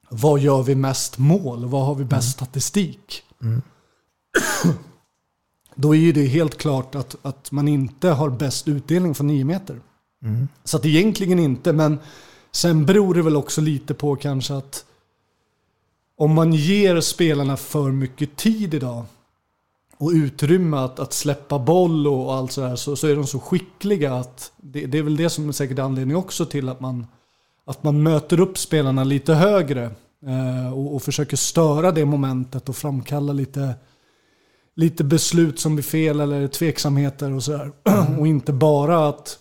vad gör vi mest mål, vad har vi bäst statistik, då är ju det helt klart att man inte har bäst utdelning från 9 meter. Så att egentligen inte, men sen beror det väl också lite på kanske att om man ger spelarna för mycket tid idag och utrymme att släppa boll och allt sådär, så är de så skickliga att det är väl det som är säkert anledning också till att man möter upp spelarna lite högre och försöker störa det momentet och framkalla lite beslut som blir fel eller tveksamheter och sådär. Och inte bara att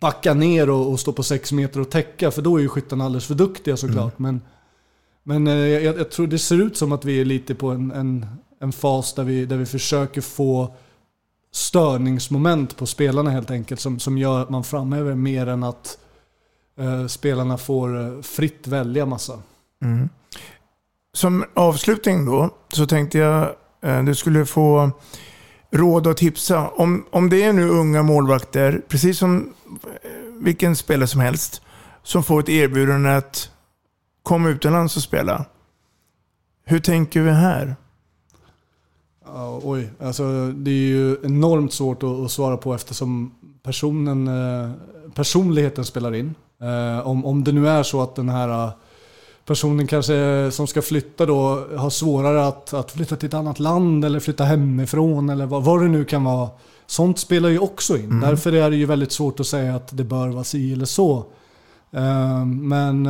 backa ner och stå på 6 meter och täcka, för då är ju skyttarna alldeles för duktiga såklart. Men jag tror det ser ut som att vi är lite på en fas där vi försöker få störningsmoment på spelarna helt enkelt, som gör att man framöver mer än att spelarna får fritt välja massa. Som avslutning då så tänkte jag du skulle få råd och tipsa om det är nu unga målvakter, precis som vilken spelare som helst som får ett erbjudande att komma utomlands och spela. Hur tänker vi här? Ja, oj, alltså det är ju enormt svårt att svara på eftersom personligheten spelar in. Om det nu är så att den här personen kanske som ska flytta då har svårare att flytta till ett annat land eller flytta hemifrån eller vad det nu kan vara. Sånt spelar ju också in. Mm. Därför är det ju väldigt svårt att säga att det bör vara si eller så. Men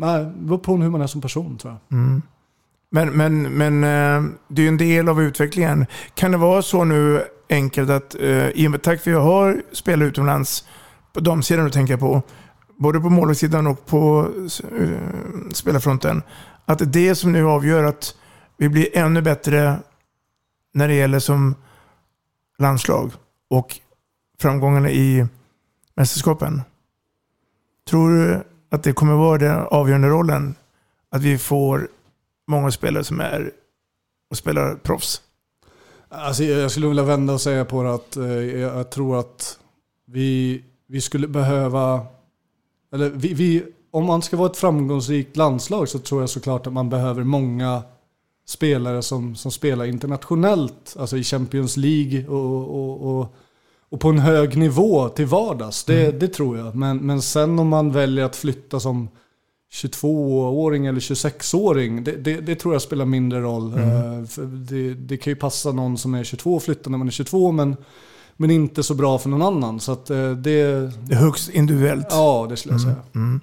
det beror på hur man är som person, tror jag. Mm. Men det är ju en del av utvecklingen. Kan det vara så nu enkelt att i och med tack för jag har spelat utomlands på de sidan du tänker på, både på målvaktssidan och på spelarfronten, att det som nu avgör att vi blir ännu bättre när det gäller som landslag och framgångarna i mästerskapen. Tror du att det kommer vara den avgörande rollen att vi får många spelare som är och spelar proffs? Alltså, jag skulle vilja vända och säga på det att jag tror att vi skulle behöva, eller om man ska vara ett framgångsrikt landslag så tror jag såklart att man behöver många spelare som spelar internationellt, alltså i Champions League och på en hög nivå till vardags. Det tror jag. Men sen om man väljer att flytta som 22-åring eller 26-åring, det tror jag spelar mindre roll. Det kan ju passa någon som är 22 och flytta när man är 22, men inte så bra för någon annan. Så att det är högst individuellt. Ja, det skulle jag säga. Mm.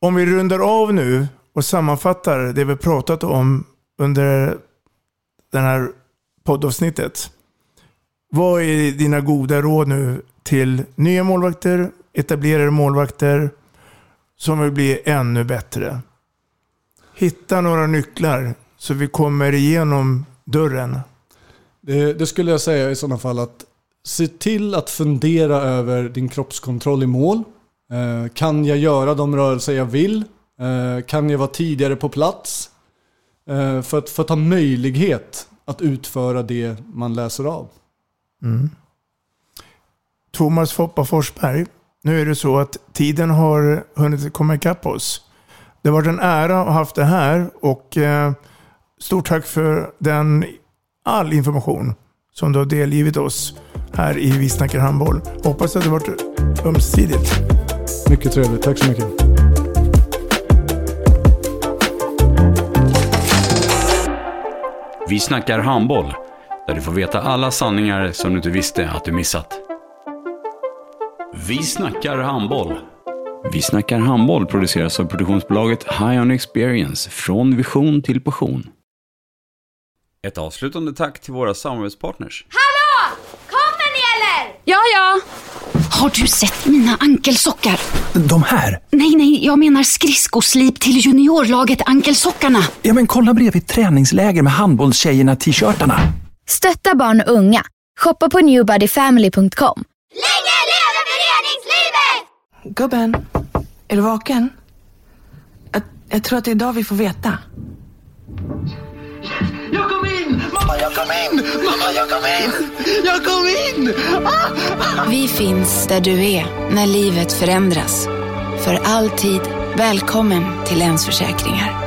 Om vi rundar av nu och sammanfattar det vi pratat om under den här poddavsnittet. Vad är dina goda råd nu till nya målvakter, etablerade målvakter som vill bli ännu bättre? Hitta några nycklar så vi kommer igenom dörren. Det skulle jag säga i sådana fall att se till att fundera över din kroppskontroll i mål. Kan jag göra de rörelser jag vill? Kan jag vara tidigare på plats? För att ha möjlighet att utföra det man läser av. Mm. Thomas Foppa Forsberg, nu är det så att tiden har hunnit komma ikapp oss. Det var en ära att ha haft det här och stort tack för all information som du har delgivit oss här i Vi snackar handboll. Hoppas att det varit ömsesidigt. Mycket trevligt, tack så mycket. Vi snackar handboll, där du får veta alla sanningar som du inte visste att du missat. Vi snackar handboll. Vi snackar handboll produceras av produktionsbolaget High On Experience, från vision till passion. Ett avslutande tack till våra samarbetspartners. Hallå! Kommer ni eller? Ja, ja. Har du sett mina ankelsockar? De här? Nej, jag menar skridskoslip till juniorlaget ankelsockarna. Ja, men kolla bredvid träningsläger med handbollstjejerna, t-shirtarna. Stötta barn och unga. Shoppa på newbodyfamily.com. Länge leve föreningslivet! Gubben, är du vaken? Jag tror att det är idag vi får veta. Jag kom in! Mamma, jag kom in! Mamma, jag kom in! Jag kom in! Ah! Vi finns där du är när livet förändras. För alltid välkommen till Länsförsäkringar.